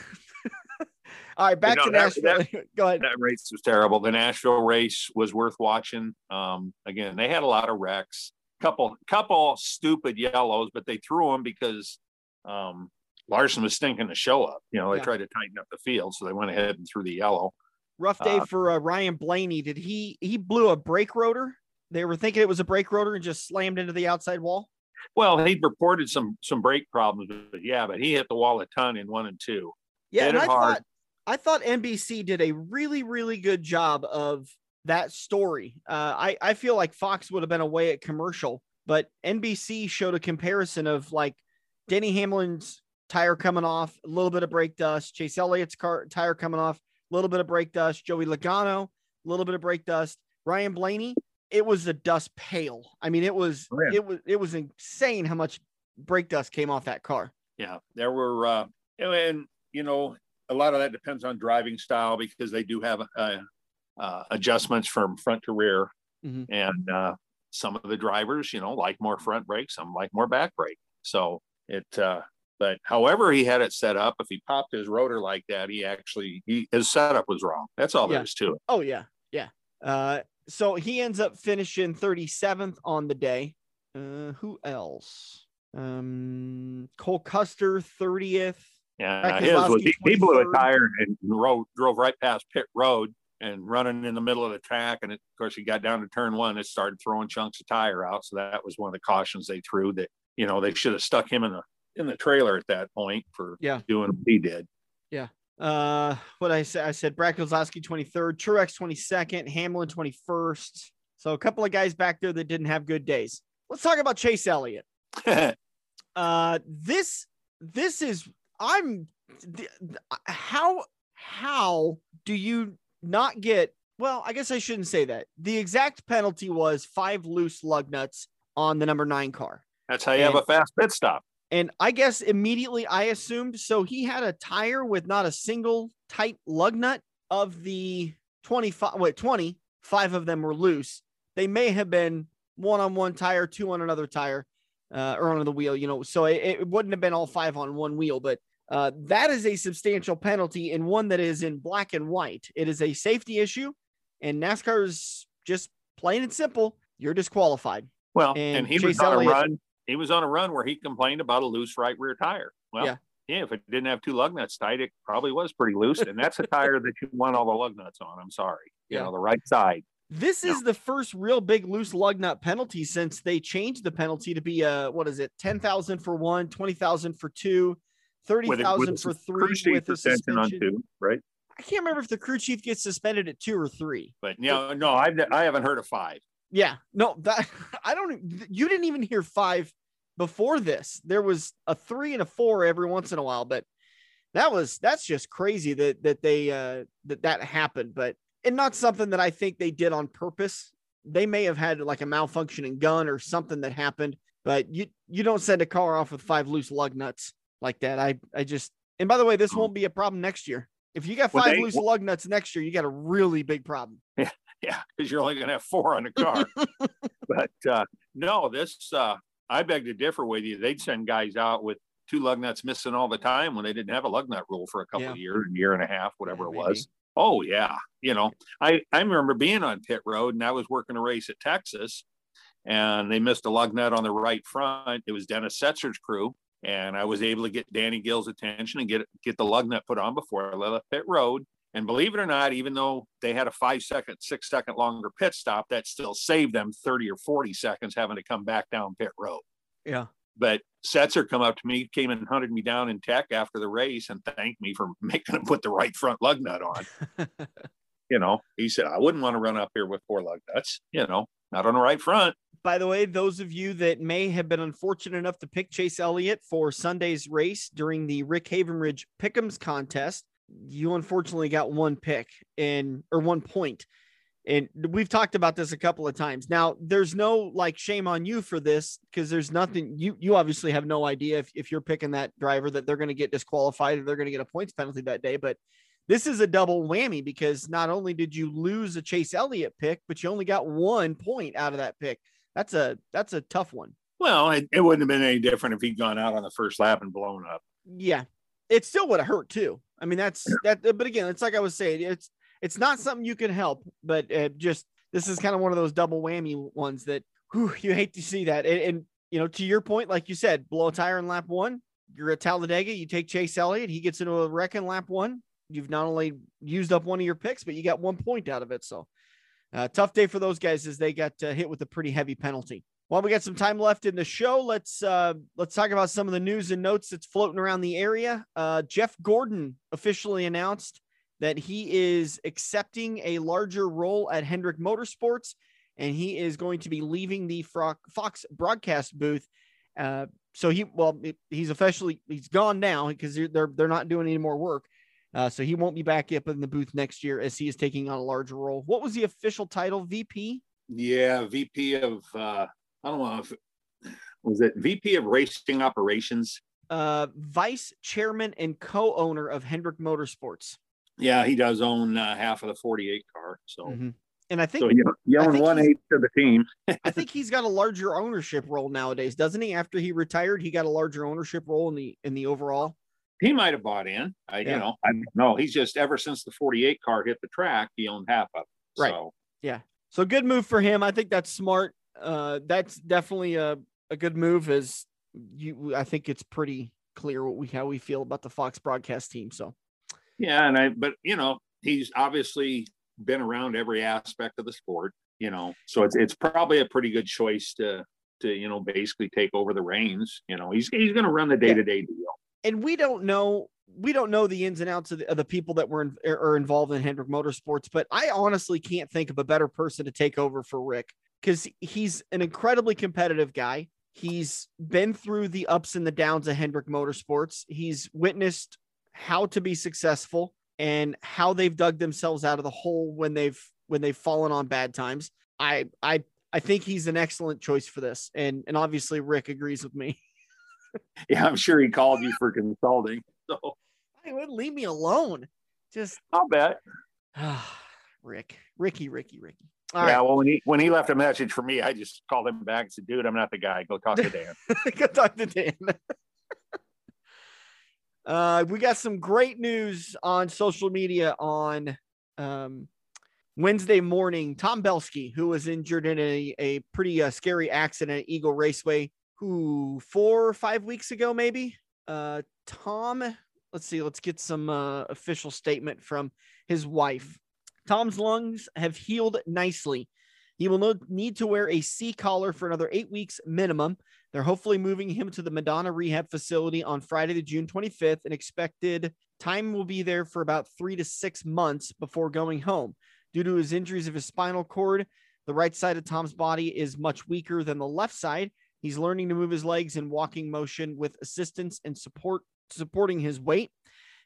all right, back you know, to Nashville. That, that, Go ahead. That race was terrible. The Nashville race was worth watching. Um, again, they had a lot of wrecks. Couple, couple stupid yellows, but they threw them because um, Larson was stinking the show up. You know, they yeah. tried to tighten up the field, so they went ahead and threw the yellow. Rough day uh, for uh, Ryan Blaney. Did he? He blew a brake rotor They were thinking it was a brake rotor and just slammed into the outside wall. Well, he reported some some brake problems, but yeah, but he hit the wall a ton in one and two. Yeah, hit and I hard. thought I thought N B C did a really really good job of that story. Uh, I I feel like Fox would have been away at commercial, but N B C showed a comparison of like Denny Hamlin's tire coming off, a little bit of brake dust. Chase Elliott's car tire coming off, a little bit of brake dust. Joey Logano, a little bit of brake dust. Ryan Blaney. It was a dust pail. I mean, it was, oh, yeah. it was, it was insane how much brake dust came off that car. Yeah, there were, uh, and you know, a lot of that depends on driving style because they do have uh, uh, adjustments from front to rear. Mm-hmm. And uh, some of the drivers, you know, like more front brake, some like more back brake. So it, uh, but however he had it set up, if he popped his rotor like that, he actually, he, his setup was wrong. That's all yeah. there is to it. Oh yeah. Yeah. Uh, So he ends up finishing thirty-seventh on the day. Uh, who else? Um, Cole Custer, thirtieth. Yeah, his was, he, he blew a tire and rode, drove right past pit road and running in the middle of the track. And it, of course, he got down to turn one. It started throwing chunks of tire out. So that was one of the cautions they threw that, you know, they should have stuck him in the in the trailer at that point for yeah. doing what he did. Yeah. Uh, what I said, I said Brad Keselowski twenty-third, Truex twenty-second, Hamlin twenty-first. So a couple of guys back there that didn't have good days. Let's talk about Chase Elliott. uh, this, this is, I'm, th- th- how, how do you not get, well, I guess I shouldn't say that. The exact penalty was five loose lug nuts on the number nine car. That's how you and- have a fast pit stop. And I guess immediately I assumed, so he had a tire with not a single tight lug nut of the twenty-five, wait, twenty, five of them were loose. They may have been one on one tire, two on another tire, uh, or on the wheel, you know, so it, it wouldn't have been all five on one wheel, but uh, that is a substantial penalty and one that is in black and white. It is a safety issue and NASCAR is just plain and simple. You're disqualified. Well, and, and he Chase was on Elliott, a run. He was on a run where he complained about a loose right rear tire. Well, yeah. yeah, if it didn't have two lug nuts tight, it probably was pretty loose. And that's a tire that you want all the lug nuts on. I'm sorry. You yeah. know, the right side. This no. is the first real big loose lug nut penalty since they changed the penalty to be, uh, what is it? ten thousand for one, twenty thousand for two, thirty thousand for three. With the suspension on two, right? I can't remember if the crew chief gets suspended at two or three. But you know, no, I've, I haven't heard of five. Yeah, no, that I don't, you didn't even hear five before this. There was a three and a four every once in a while, but that was, that's just crazy that, that they, uh, that that happened, but, and not something that I think they did on purpose. They may have had like a malfunctioning gun or something that happened, but you, you don't send a car off with five loose lug nuts like that. I, I just, and by the way, this won't be a problem next year. If you got five well, they, loose well, lug nuts next year, you got a really big problem. Yeah. Yeah, because you're only going to have four on a car. But uh, no, this, uh, I beg to differ with you. They'd send guys out with two lug nuts missing all the time when they didn't have a lug nut rule for a couple yeah. of years, a year and a half, whatever yeah, it maybe. was. Oh, yeah. You know, I, I remember being on pit road and I was working a race at Texas and they missed a lug nut on the right front. It was Dennis Setzer's crew. And I was able to get Danny Gill's attention and get get the lug nut put on before I left pit road. And believe it or not, even though they had a five second, six second longer pit stop, that still saved them thirty or forty seconds having to come back down pit road. Yeah. But Setzer come up to me, came and hunted me down in tech after the race and thanked me for making him put the right front lug nut on. You know, he said, I wouldn't want to run up here with four lug nuts, you know, not on the right front. By the way, those of you that may have been unfortunate enough to pick Chase Elliott for Sunday's race during the Rick Havenridge Pick'ems contest, you unfortunately got one pick and, or one point. And we've talked about this a couple of times. Now there's no like shame on you for this. Cause there's nothing you, you obviously have no idea if, if you're picking that driver that they're going to get disqualified or they're going to get a points penalty that day. But this is a double whammy because not only did you lose a Chase Elliott pick, but you only got one point out of that pick. That's a, that's a tough one. Well, it, it wouldn't have been any different if he'd gone out on the first lap and blown up. Yeah. It still would have hurt too. I mean, that's that, but again, it's like I was saying, it's, it's not something you can help, but uh, just, this is kind of one of those double whammy ones that whew, you hate to see that. And, and, you know, to your point, like you said, blow a tire in lap one, you're at Talladega, you take Chase Elliott, he gets into a wreck in lap one. You've not only used up one of your picks, but you got one point out of it. So uh, tough day for those guys as they got uh, hit with a pretty heavy penalty. While we got some time left in the show, let's uh, let's talk about some of the news and notes that's floating around the area. Uh, Jeff Gordon officially announced that he is accepting a larger role at Hendrick Motorsports, and he is going to be leaving the Fox broadcast booth. Uh, so he, well, he's officially he's gone now because they're they're not doing any more work. Uh, so he won't be back up in the booth next year as he is taking on a larger role. What was the official title? V P? Yeah, V P of. Uh... I don't know if was it V P of Racing Operations, uh, Vice Chairman and co-owner of Hendrick Motorsports. Yeah, he does own uh, half of the forty-eight car. So, mm-hmm. and I think so, you know, you own one eighth of the team. I think he's got a larger ownership role nowadays, doesn't he? After he retired, he got a larger ownership role in the in the overall. He might have bought in. I yeah. you know I don't know. He's just ever since the forty-eight car hit the track, he owned half of it. Right. So. Yeah. So good move for him. I think that's smart. Uh, that's definitely a, a good move as you, I think it's pretty clear what we, how we feel about the Fox broadcast team. So, yeah. And I, but you know, he's obviously been around every aspect of the sport, you know, so it's, it's probably a pretty good choice to, to, you know, basically take over the reins, you know, he's, he's going to run the day-to-day yeah. deal. And we don't know, we don't know the ins and outs of the, of the people that were in, are involved in Hendrick Motorsports, but I honestly can't think of a better person to take over for Rick. Because he's an incredibly competitive guy. He's been through the ups and the downs of Hendrick Motorsports. He's witnessed how to be successful and how they've dug themselves out of the hole when they've when they've fallen on bad times. I I I think he's an excellent choice for this, and and obviously Rick agrees with me. Yeah, I'm sure he called you for consulting. So he wouldn't leave me alone. Just I'll bet. Rick, Ricky, Ricky, Ricky. All yeah, right. Well, when he when he left a message for me, I just called him back and said, "Dude, I'm not the guy. Go talk to Dan." Go talk to Dan. uh, we got some great news on social media on um, Wednesday morning. Tom Belsky, who was injured in a a pretty uh, scary accident at Eagle Raceway, who four or five weeks ago, maybe. Uh, Tom, let's see, let's get some uh, official statement from his wife. Tom's lungs have healed nicely. He will no- need to wear a C collar for another eight weeks minimum. They're hopefully moving him to the Madonna Rehab Facility on Friday, the June twenty-fifth, and expected time will be there for about three to six months before going home. Due to his injuries of his spinal cord, the right side of Tom's body is much weaker than the left side. He's learning to move his legs in walking motion with assistance and support, supporting his weight.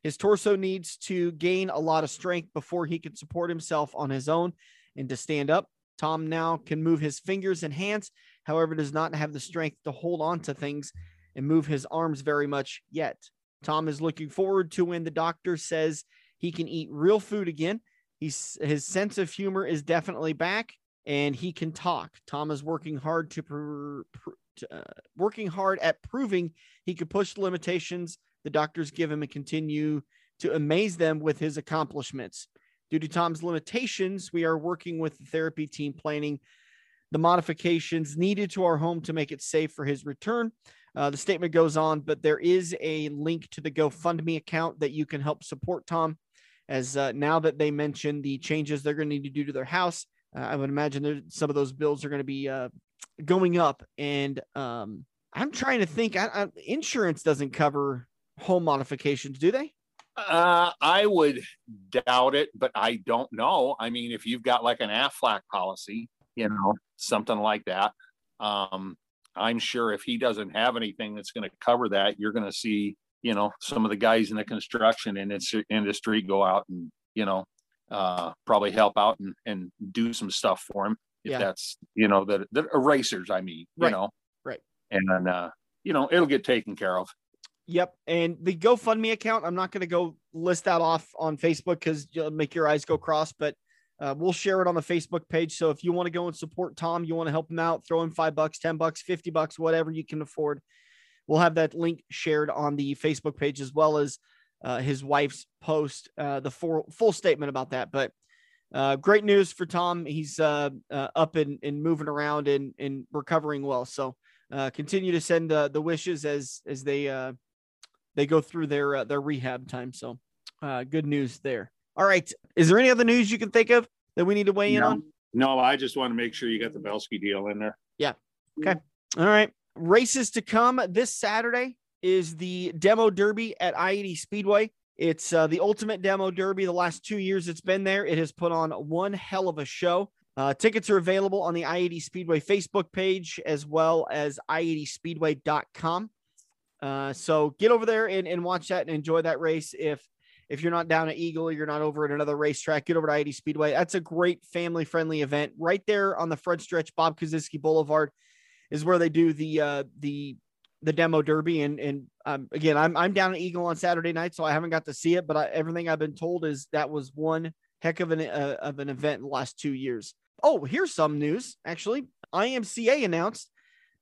His torso needs to gain a lot of strength before he can support himself on his own and to stand up. Tom now can move his fingers and hands, however, does not have the strength to hold on to things and move his arms very much yet. Tom is looking forward to when the doctor says he can eat real food again. He's, his sense of humor is definitely back and he can talk. Tom is working hard to, pr- pr- uh, working hard at proving he could push the limitations the doctors give him and continue to amaze them with his accomplishments. Due to Tom's limitations, we are working with the therapy team planning the modifications needed to our home to make it safe for his return. Uh, the statement goes on, but there is a link to the GoFundMe account that you can help support Tom. As uh, now that they mentioned the changes they're going to need to do to their house, uh, I would imagine that some of those bills are going to be uh, going up. And um, I'm trying to think, I, I, insurance doesn't cover home modifications, do they? Uh, I would doubt it, but I don't know. I mean, if you've got like an Aflac policy, you know, something like that, um, I'm sure if he doesn't have anything that's going to cover that, you're going to see, you know, some of the guys in the construction industry go out and, you know, uh, probably help out and, and do some stuff for him. If yeah. that's, you know, the, the erasers, I mean, right. you know, right. And then, uh, you know, it'll get taken care of. Yep. And the GoFundMe account, I'm not going to go list that off on Facebook because you'll make your eyes go cross, but uh, we'll share it on the Facebook page. So if you want to go and support Tom, you want to help him out, throw him five bucks, ten bucks, fifty bucks, whatever you can afford. We'll have that link shared on the Facebook page as well as uh, his wife's post, uh, the full, full statement about that. But uh, great news for Tom. He's uh, uh, up and, and moving around and, and recovering well. So uh, continue to send uh, the wishes as, as they, uh, They go through their uh, their rehab time. So uh, good news there. All right. Is there any other news you can think of that we need to weigh in on? No, I just want to make sure you got the Belsky deal in there. Yeah. Okay. All right. Races to come this Saturday is the Demo Derby at I eighty Speedway. It's uh, the ultimate Demo Derby. The last two years it's been there, it has put on one hell of a show. Uh, tickets are available on the I eighty Speedway Facebook page as well as i eighty speedway dot com. Uh, so get over there and, and watch that and enjoy that race. If If you're not down at Eagle, you're not over at another racetrack, get over to I eighty Speedway. That's a great family-friendly event. Right there on the front stretch, Bob Kozinski Boulevard, is where they do the uh, the the Demo Derby. And and um, again, I'm I'm down at Eagle on Saturday night, so I haven't got to see it. But I, everything I've been told is that was one heck of an uh, of an event in the last two years. Oh, here's some news. Actually, I M C A announced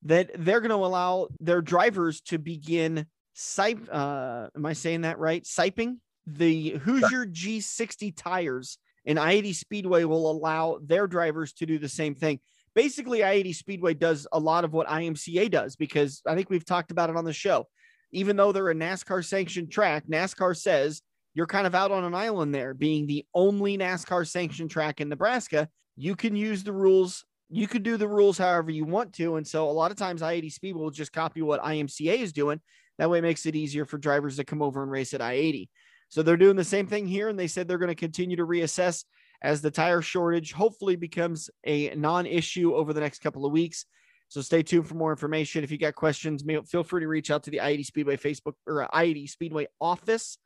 that they're going to allow their drivers to begin sipe. Uh, am I saying that right? Siping. The Hoosier G sixty tires and I eighty Speedway will allow their drivers to do the same thing. Basically, I eighty Speedway does a lot of what I M C A does, because I think we've talked about it on the show. Even though they're a NASCAR sanctioned track, NASCAR says you're kind of out on an island there, being the only NASCAR sanctioned track in Nebraska. You can use the rules. You could do the rules however you want to. And so a lot of times I eighty Speedway will just copy what I M C A is doing. That way it makes it easier for drivers to come over and race at I eighty. So they're doing the same thing here, and they said they're going to continue to reassess as the tire shortage hopefully becomes a non-issue over the next couple of weeks. So stay tuned for more information. If you got questions, feel free to reach out to the I eighty Speedway Facebook or I eighty Speedway office.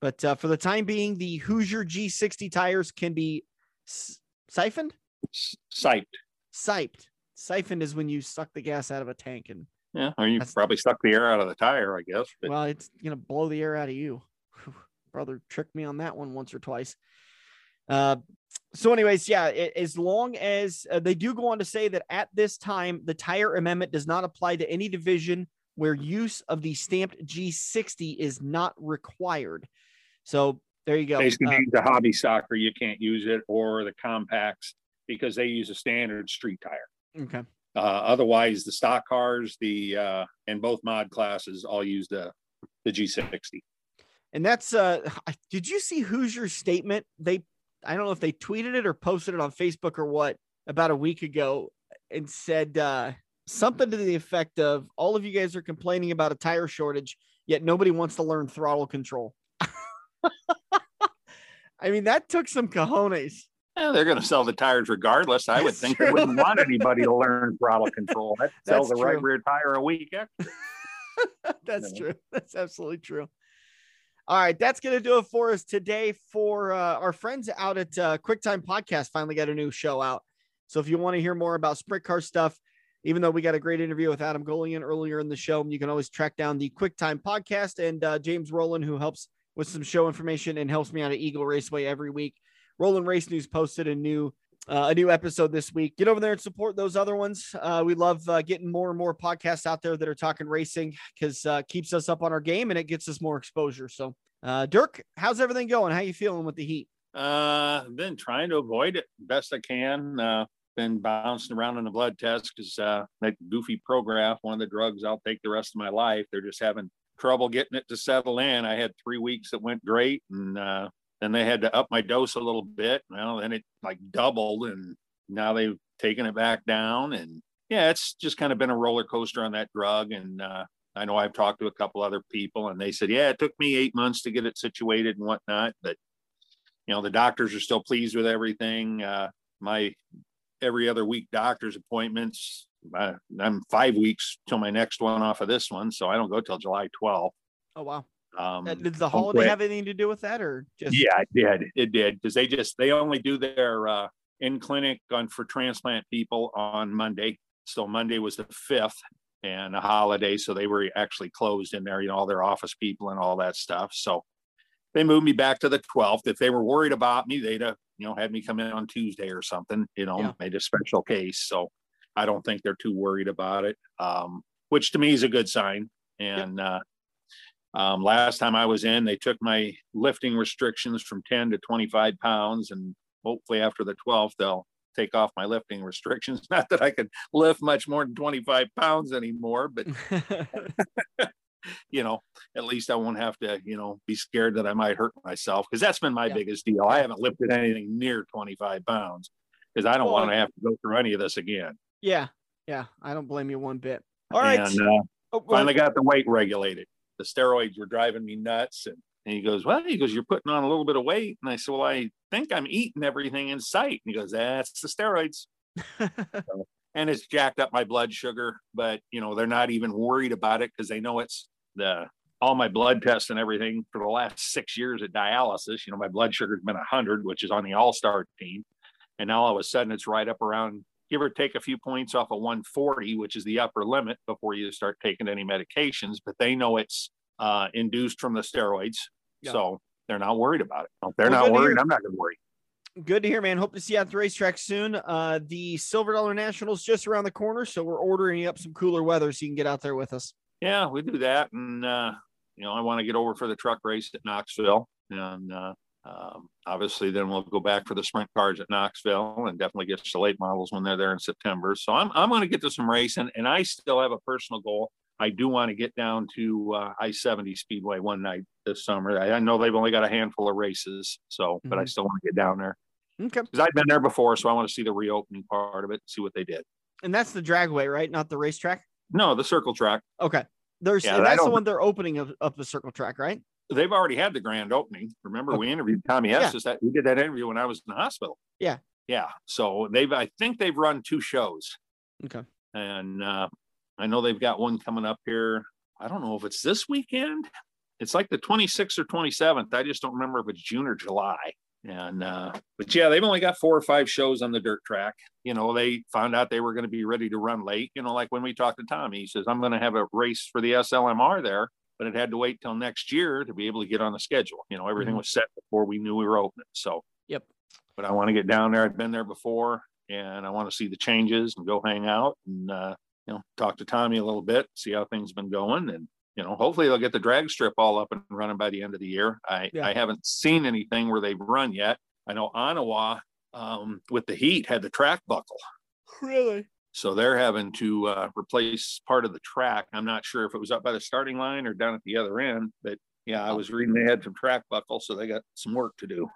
But uh, for the time being, the Hoosier G sixty tires can be s- siphoned? Siped. Siped. Siphoned is when you suck the gas out of a tank. And yeah, or you probably suck the air out of the tire, I guess. But... Well, it's going to blow the air out of you. Brother tricked me on that one once or twice. Uh, so anyways, yeah, it, as long as uh, they do go on to say that at this time, the tire amendment does not apply to any division where use of the stamped G sixty is not required. So there you go. Basically, uh, the hobby soccer, you can't use it, or the compacts, because they use a standard street tire. Okay. Uh, otherwise, the stock cars, the uh, and both mod classes all use the, the G sixty. And that's, uh, did you see Hoosier's statement? They, I don't know if they tweeted it or posted it on Facebook or what, about a week ago, and said uh, something to the effect of, all of you guys are complaining about a tire shortage, yet nobody wants to learn throttle control. I mean, that took some cojones. Yeah, they're going to sell the tires regardless. I would that's think true. They wouldn't want anybody to learn throttle control. That sells the true. Right rear tire a week extra. That's you know. True. That's absolutely true. All right, that's going to do it for us today. For uh, our friends out at uh, QuickTime Podcast, finally got a new show out. So if you want to hear more about sprint car stuff, even though we got a great interview with Adam Gullion earlier in the show, you can always track down the QuickTime Podcast and uh, James Rowland, who helps with some show information and helps me out at Eagle Raceway every week. Rowland Race News posted a new uh, a new episode this week. Get over there and support those other ones. Uh, we love uh, getting more and more podcasts out there that are talking racing, because uh, keeps us up on our game and it gets us more exposure. So uh, Dirk, how's everything going? How you feeling with the heat? Uh, been trying to avoid it best I can. Uh, been bouncing around on the blood test, because uh, that goofy Prograf, one of the drugs I'll take the rest of my life, they're just having trouble getting it to settle in. I had three weeks that went great, and uh, then they had to up my dose a little bit. Well, then it like doubled, and now they've taken it back down. And yeah, it's just kind of been a roller coaster on that drug. And uh, I know I've talked to a couple other people, and they said, yeah, it took me eight months to get it situated and whatnot. But, you know, the doctors are still pleased with everything. Uh, my every other week doctor's appointments, I, I'm five weeks till my next one off of this one. So I don't go till July twelfth. Oh, wow. Um, did the holiday have anything to do with that, or just? Yeah, it did. It did. Cause they just, they only do their, uh, in clinic on for transplant people on Monday. So Monday was the fifth and a holiday. So they were actually closed in there, you know, all their office people and all that stuff. So they moved me back to the twelfth. If they were worried about me, they'd have, you know, had me come in on Tuesday or something, you know, yeah. Made a special case. So I don't think they're too worried about it. Um, which to me is a good sign. And, yeah. uh, Um, last time I was in, they took my lifting restrictions from ten to twenty-five pounds, and hopefully after the twelfth, they'll take off my lifting restrictions. Not that I could lift much more than twenty-five pounds anymore, but, you know, at least I won't have to, you know, be scared that I might hurt myself, because that's been my yeah. biggest deal. I haven't lifted anything near twenty-five pounds. because I don't well, want to have to go through any of this again. Yeah. Yeah. I don't blame you one bit. All right. And, uh, oh, finally got the weight regulated. The steroids were driving me nuts. And, and he goes, well, he goes, you're putting on a little bit of weight. And I said, well, I think I'm eating everything in sight. And he goes, that's the steroids. So, and it's jacked up my blood sugar, but you know, they're not even worried about it because they know it's the, all my blood tests and everything for the last six years at dialysis, you know, my blood sugar has been a hundred, which is on the all-star team. And now all of a sudden it's right up around, give or take a few points off of one forty, which is the upper limit before you start taking any medications, but they know it's uh, induced from the steroids. Yeah. So they're not worried about it. If they're well, not worried. I'm not going to worry. Good to hear, man. Hope to see you at the racetrack soon. Uh, the Silver Dollar Nationals just around the corner. So we're ordering up some cooler weather so you can get out there with us. Yeah, we do that. And, uh, you know, I want to get over for the truck race at Knoxville. And, uh, um, obviously then we'll go back for the sprint cars at Knoxville and definitely get to the late models when they're there in September. So I'm, I'm going to get to some racing, and I still have a personal goal. I do want to get down to uh, I seventy Speedway one night this summer. I, I know they've only got a handful of races, so mm-hmm. but I still want to get down there. Okay. Because I've been there before, so I want to see the reopening part of it, see what they did. And that's the dragway, right? Not the racetrack? No, the circle track. Okay. There's yeah, that's the one they're opening up, up the circle track, right? They've already had the grand opening. Remember, okay. we interviewed Tommy yeah. Estes. That, we did that interview when I was in the hospital. Yeah. Yeah. So they've, I think they've run two shows. Okay. And uh, I know they've got one coming up here. I don't know if it's this weekend. It's like the twenty-sixth or twenty-seventh. I just don't remember if it's June or July. And, uh, but yeah, they've only got four or five shows on the dirt track. You know, they found out they were going to be ready to run late. You know, like when we talked to Tommy, he says, I'm going to have a race for the S L M R there, but it had to wait till next year to be able to get on the schedule. You know, everything mm-hmm. was set before we knew we were opening. So, yep. But I want to get down there. I've been there before and I want to see the changes and go hang out and, uh, you know, talk to Tommy a little bit, see how things been going. And, you know, hopefully they'll get the drag strip all up and running by the end of the year. I, yeah. I haven't seen anything where they've run yet. I know Onawa um, with the heat had the track buckle. Really? So they're having to uh, replace part of the track. I'm not sure if it was up by the starting line or down at the other end, but yeah, I was reading they had some track buckle, so they got some work to do.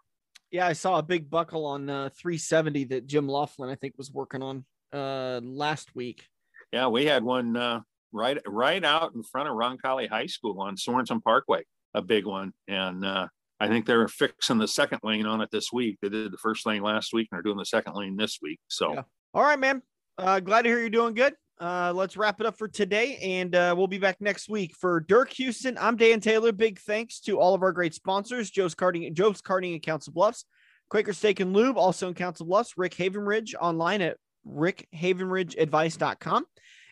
Yeah. I saw a big buckle on uh, three seventy that Jim Laughlin, I think, was working on uh, last week. Yeah. We had one, uh, right right out in front of Roncalli High School on Sorensen Parkway, a big one. And uh, I think they're fixing the second lane on it this week. They did the first lane last week and are doing the second lane this week. So, yeah. All right, man. Uh, glad to hear you're doing good. Uh, let's wrap it up for today. And uh, we'll be back next week for Dirk Houston. I'm Dan Taylor. Big thanks to all of our great sponsors, Joe's Karting, Joe's Karting in Council Bluffs, Quaker Steak and Lube, also in Council Bluffs, Rick Havenridge online at rick havenridge advice dot com.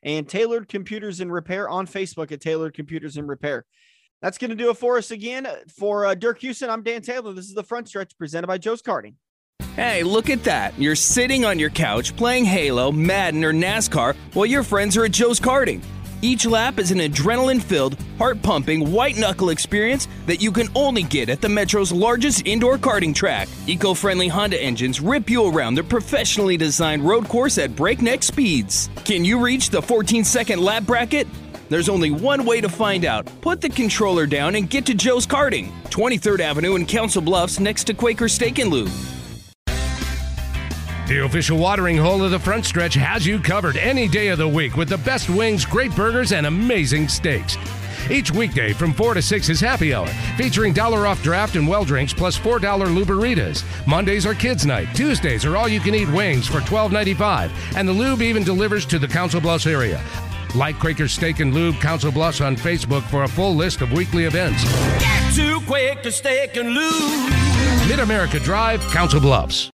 And Tailored Computers and Repair on Facebook at Tailored Computers and Repair. That's going to do it for us again. For uh, Dirk Houston, I'm Dan Taylor. This is The Front Stretch presented by Joe's Karting. Hey, look at that. You're sitting on your couch playing Halo, Madden, or NASCAR while your friends are at Joe's Karting. Each lap is an adrenaline-filled, heart-pumping, white-knuckle experience that you can only get at the Metro's largest indoor karting track. Eco-friendly Honda engines rip you around the professionally designed road course at breakneck speeds. Can you reach the fourteen-second lap bracket? There's only one way to find out. Put the controller down and get to Joe's Karting, twenty-third Avenue in Council Bluffs next to Quaker Steak and Lube. The official watering hole of The Front Stretch has you covered any day of the week with the best wings, great burgers, and amazing steaks. Each weekday from four to six is happy hour, featuring dollar-off draft and well drinks plus four dollar Luberitas. Mondays are kids' night. Tuesdays are all-you-can-eat wings for twelve ninety-five, and the lube even delivers to the Council Bluffs area. Like Quaker Steak and Lube Council Bluffs on Facebook for a full list of weekly events. Get to Quaker Steak and Lube. Mid-America Drive, Council Bluffs.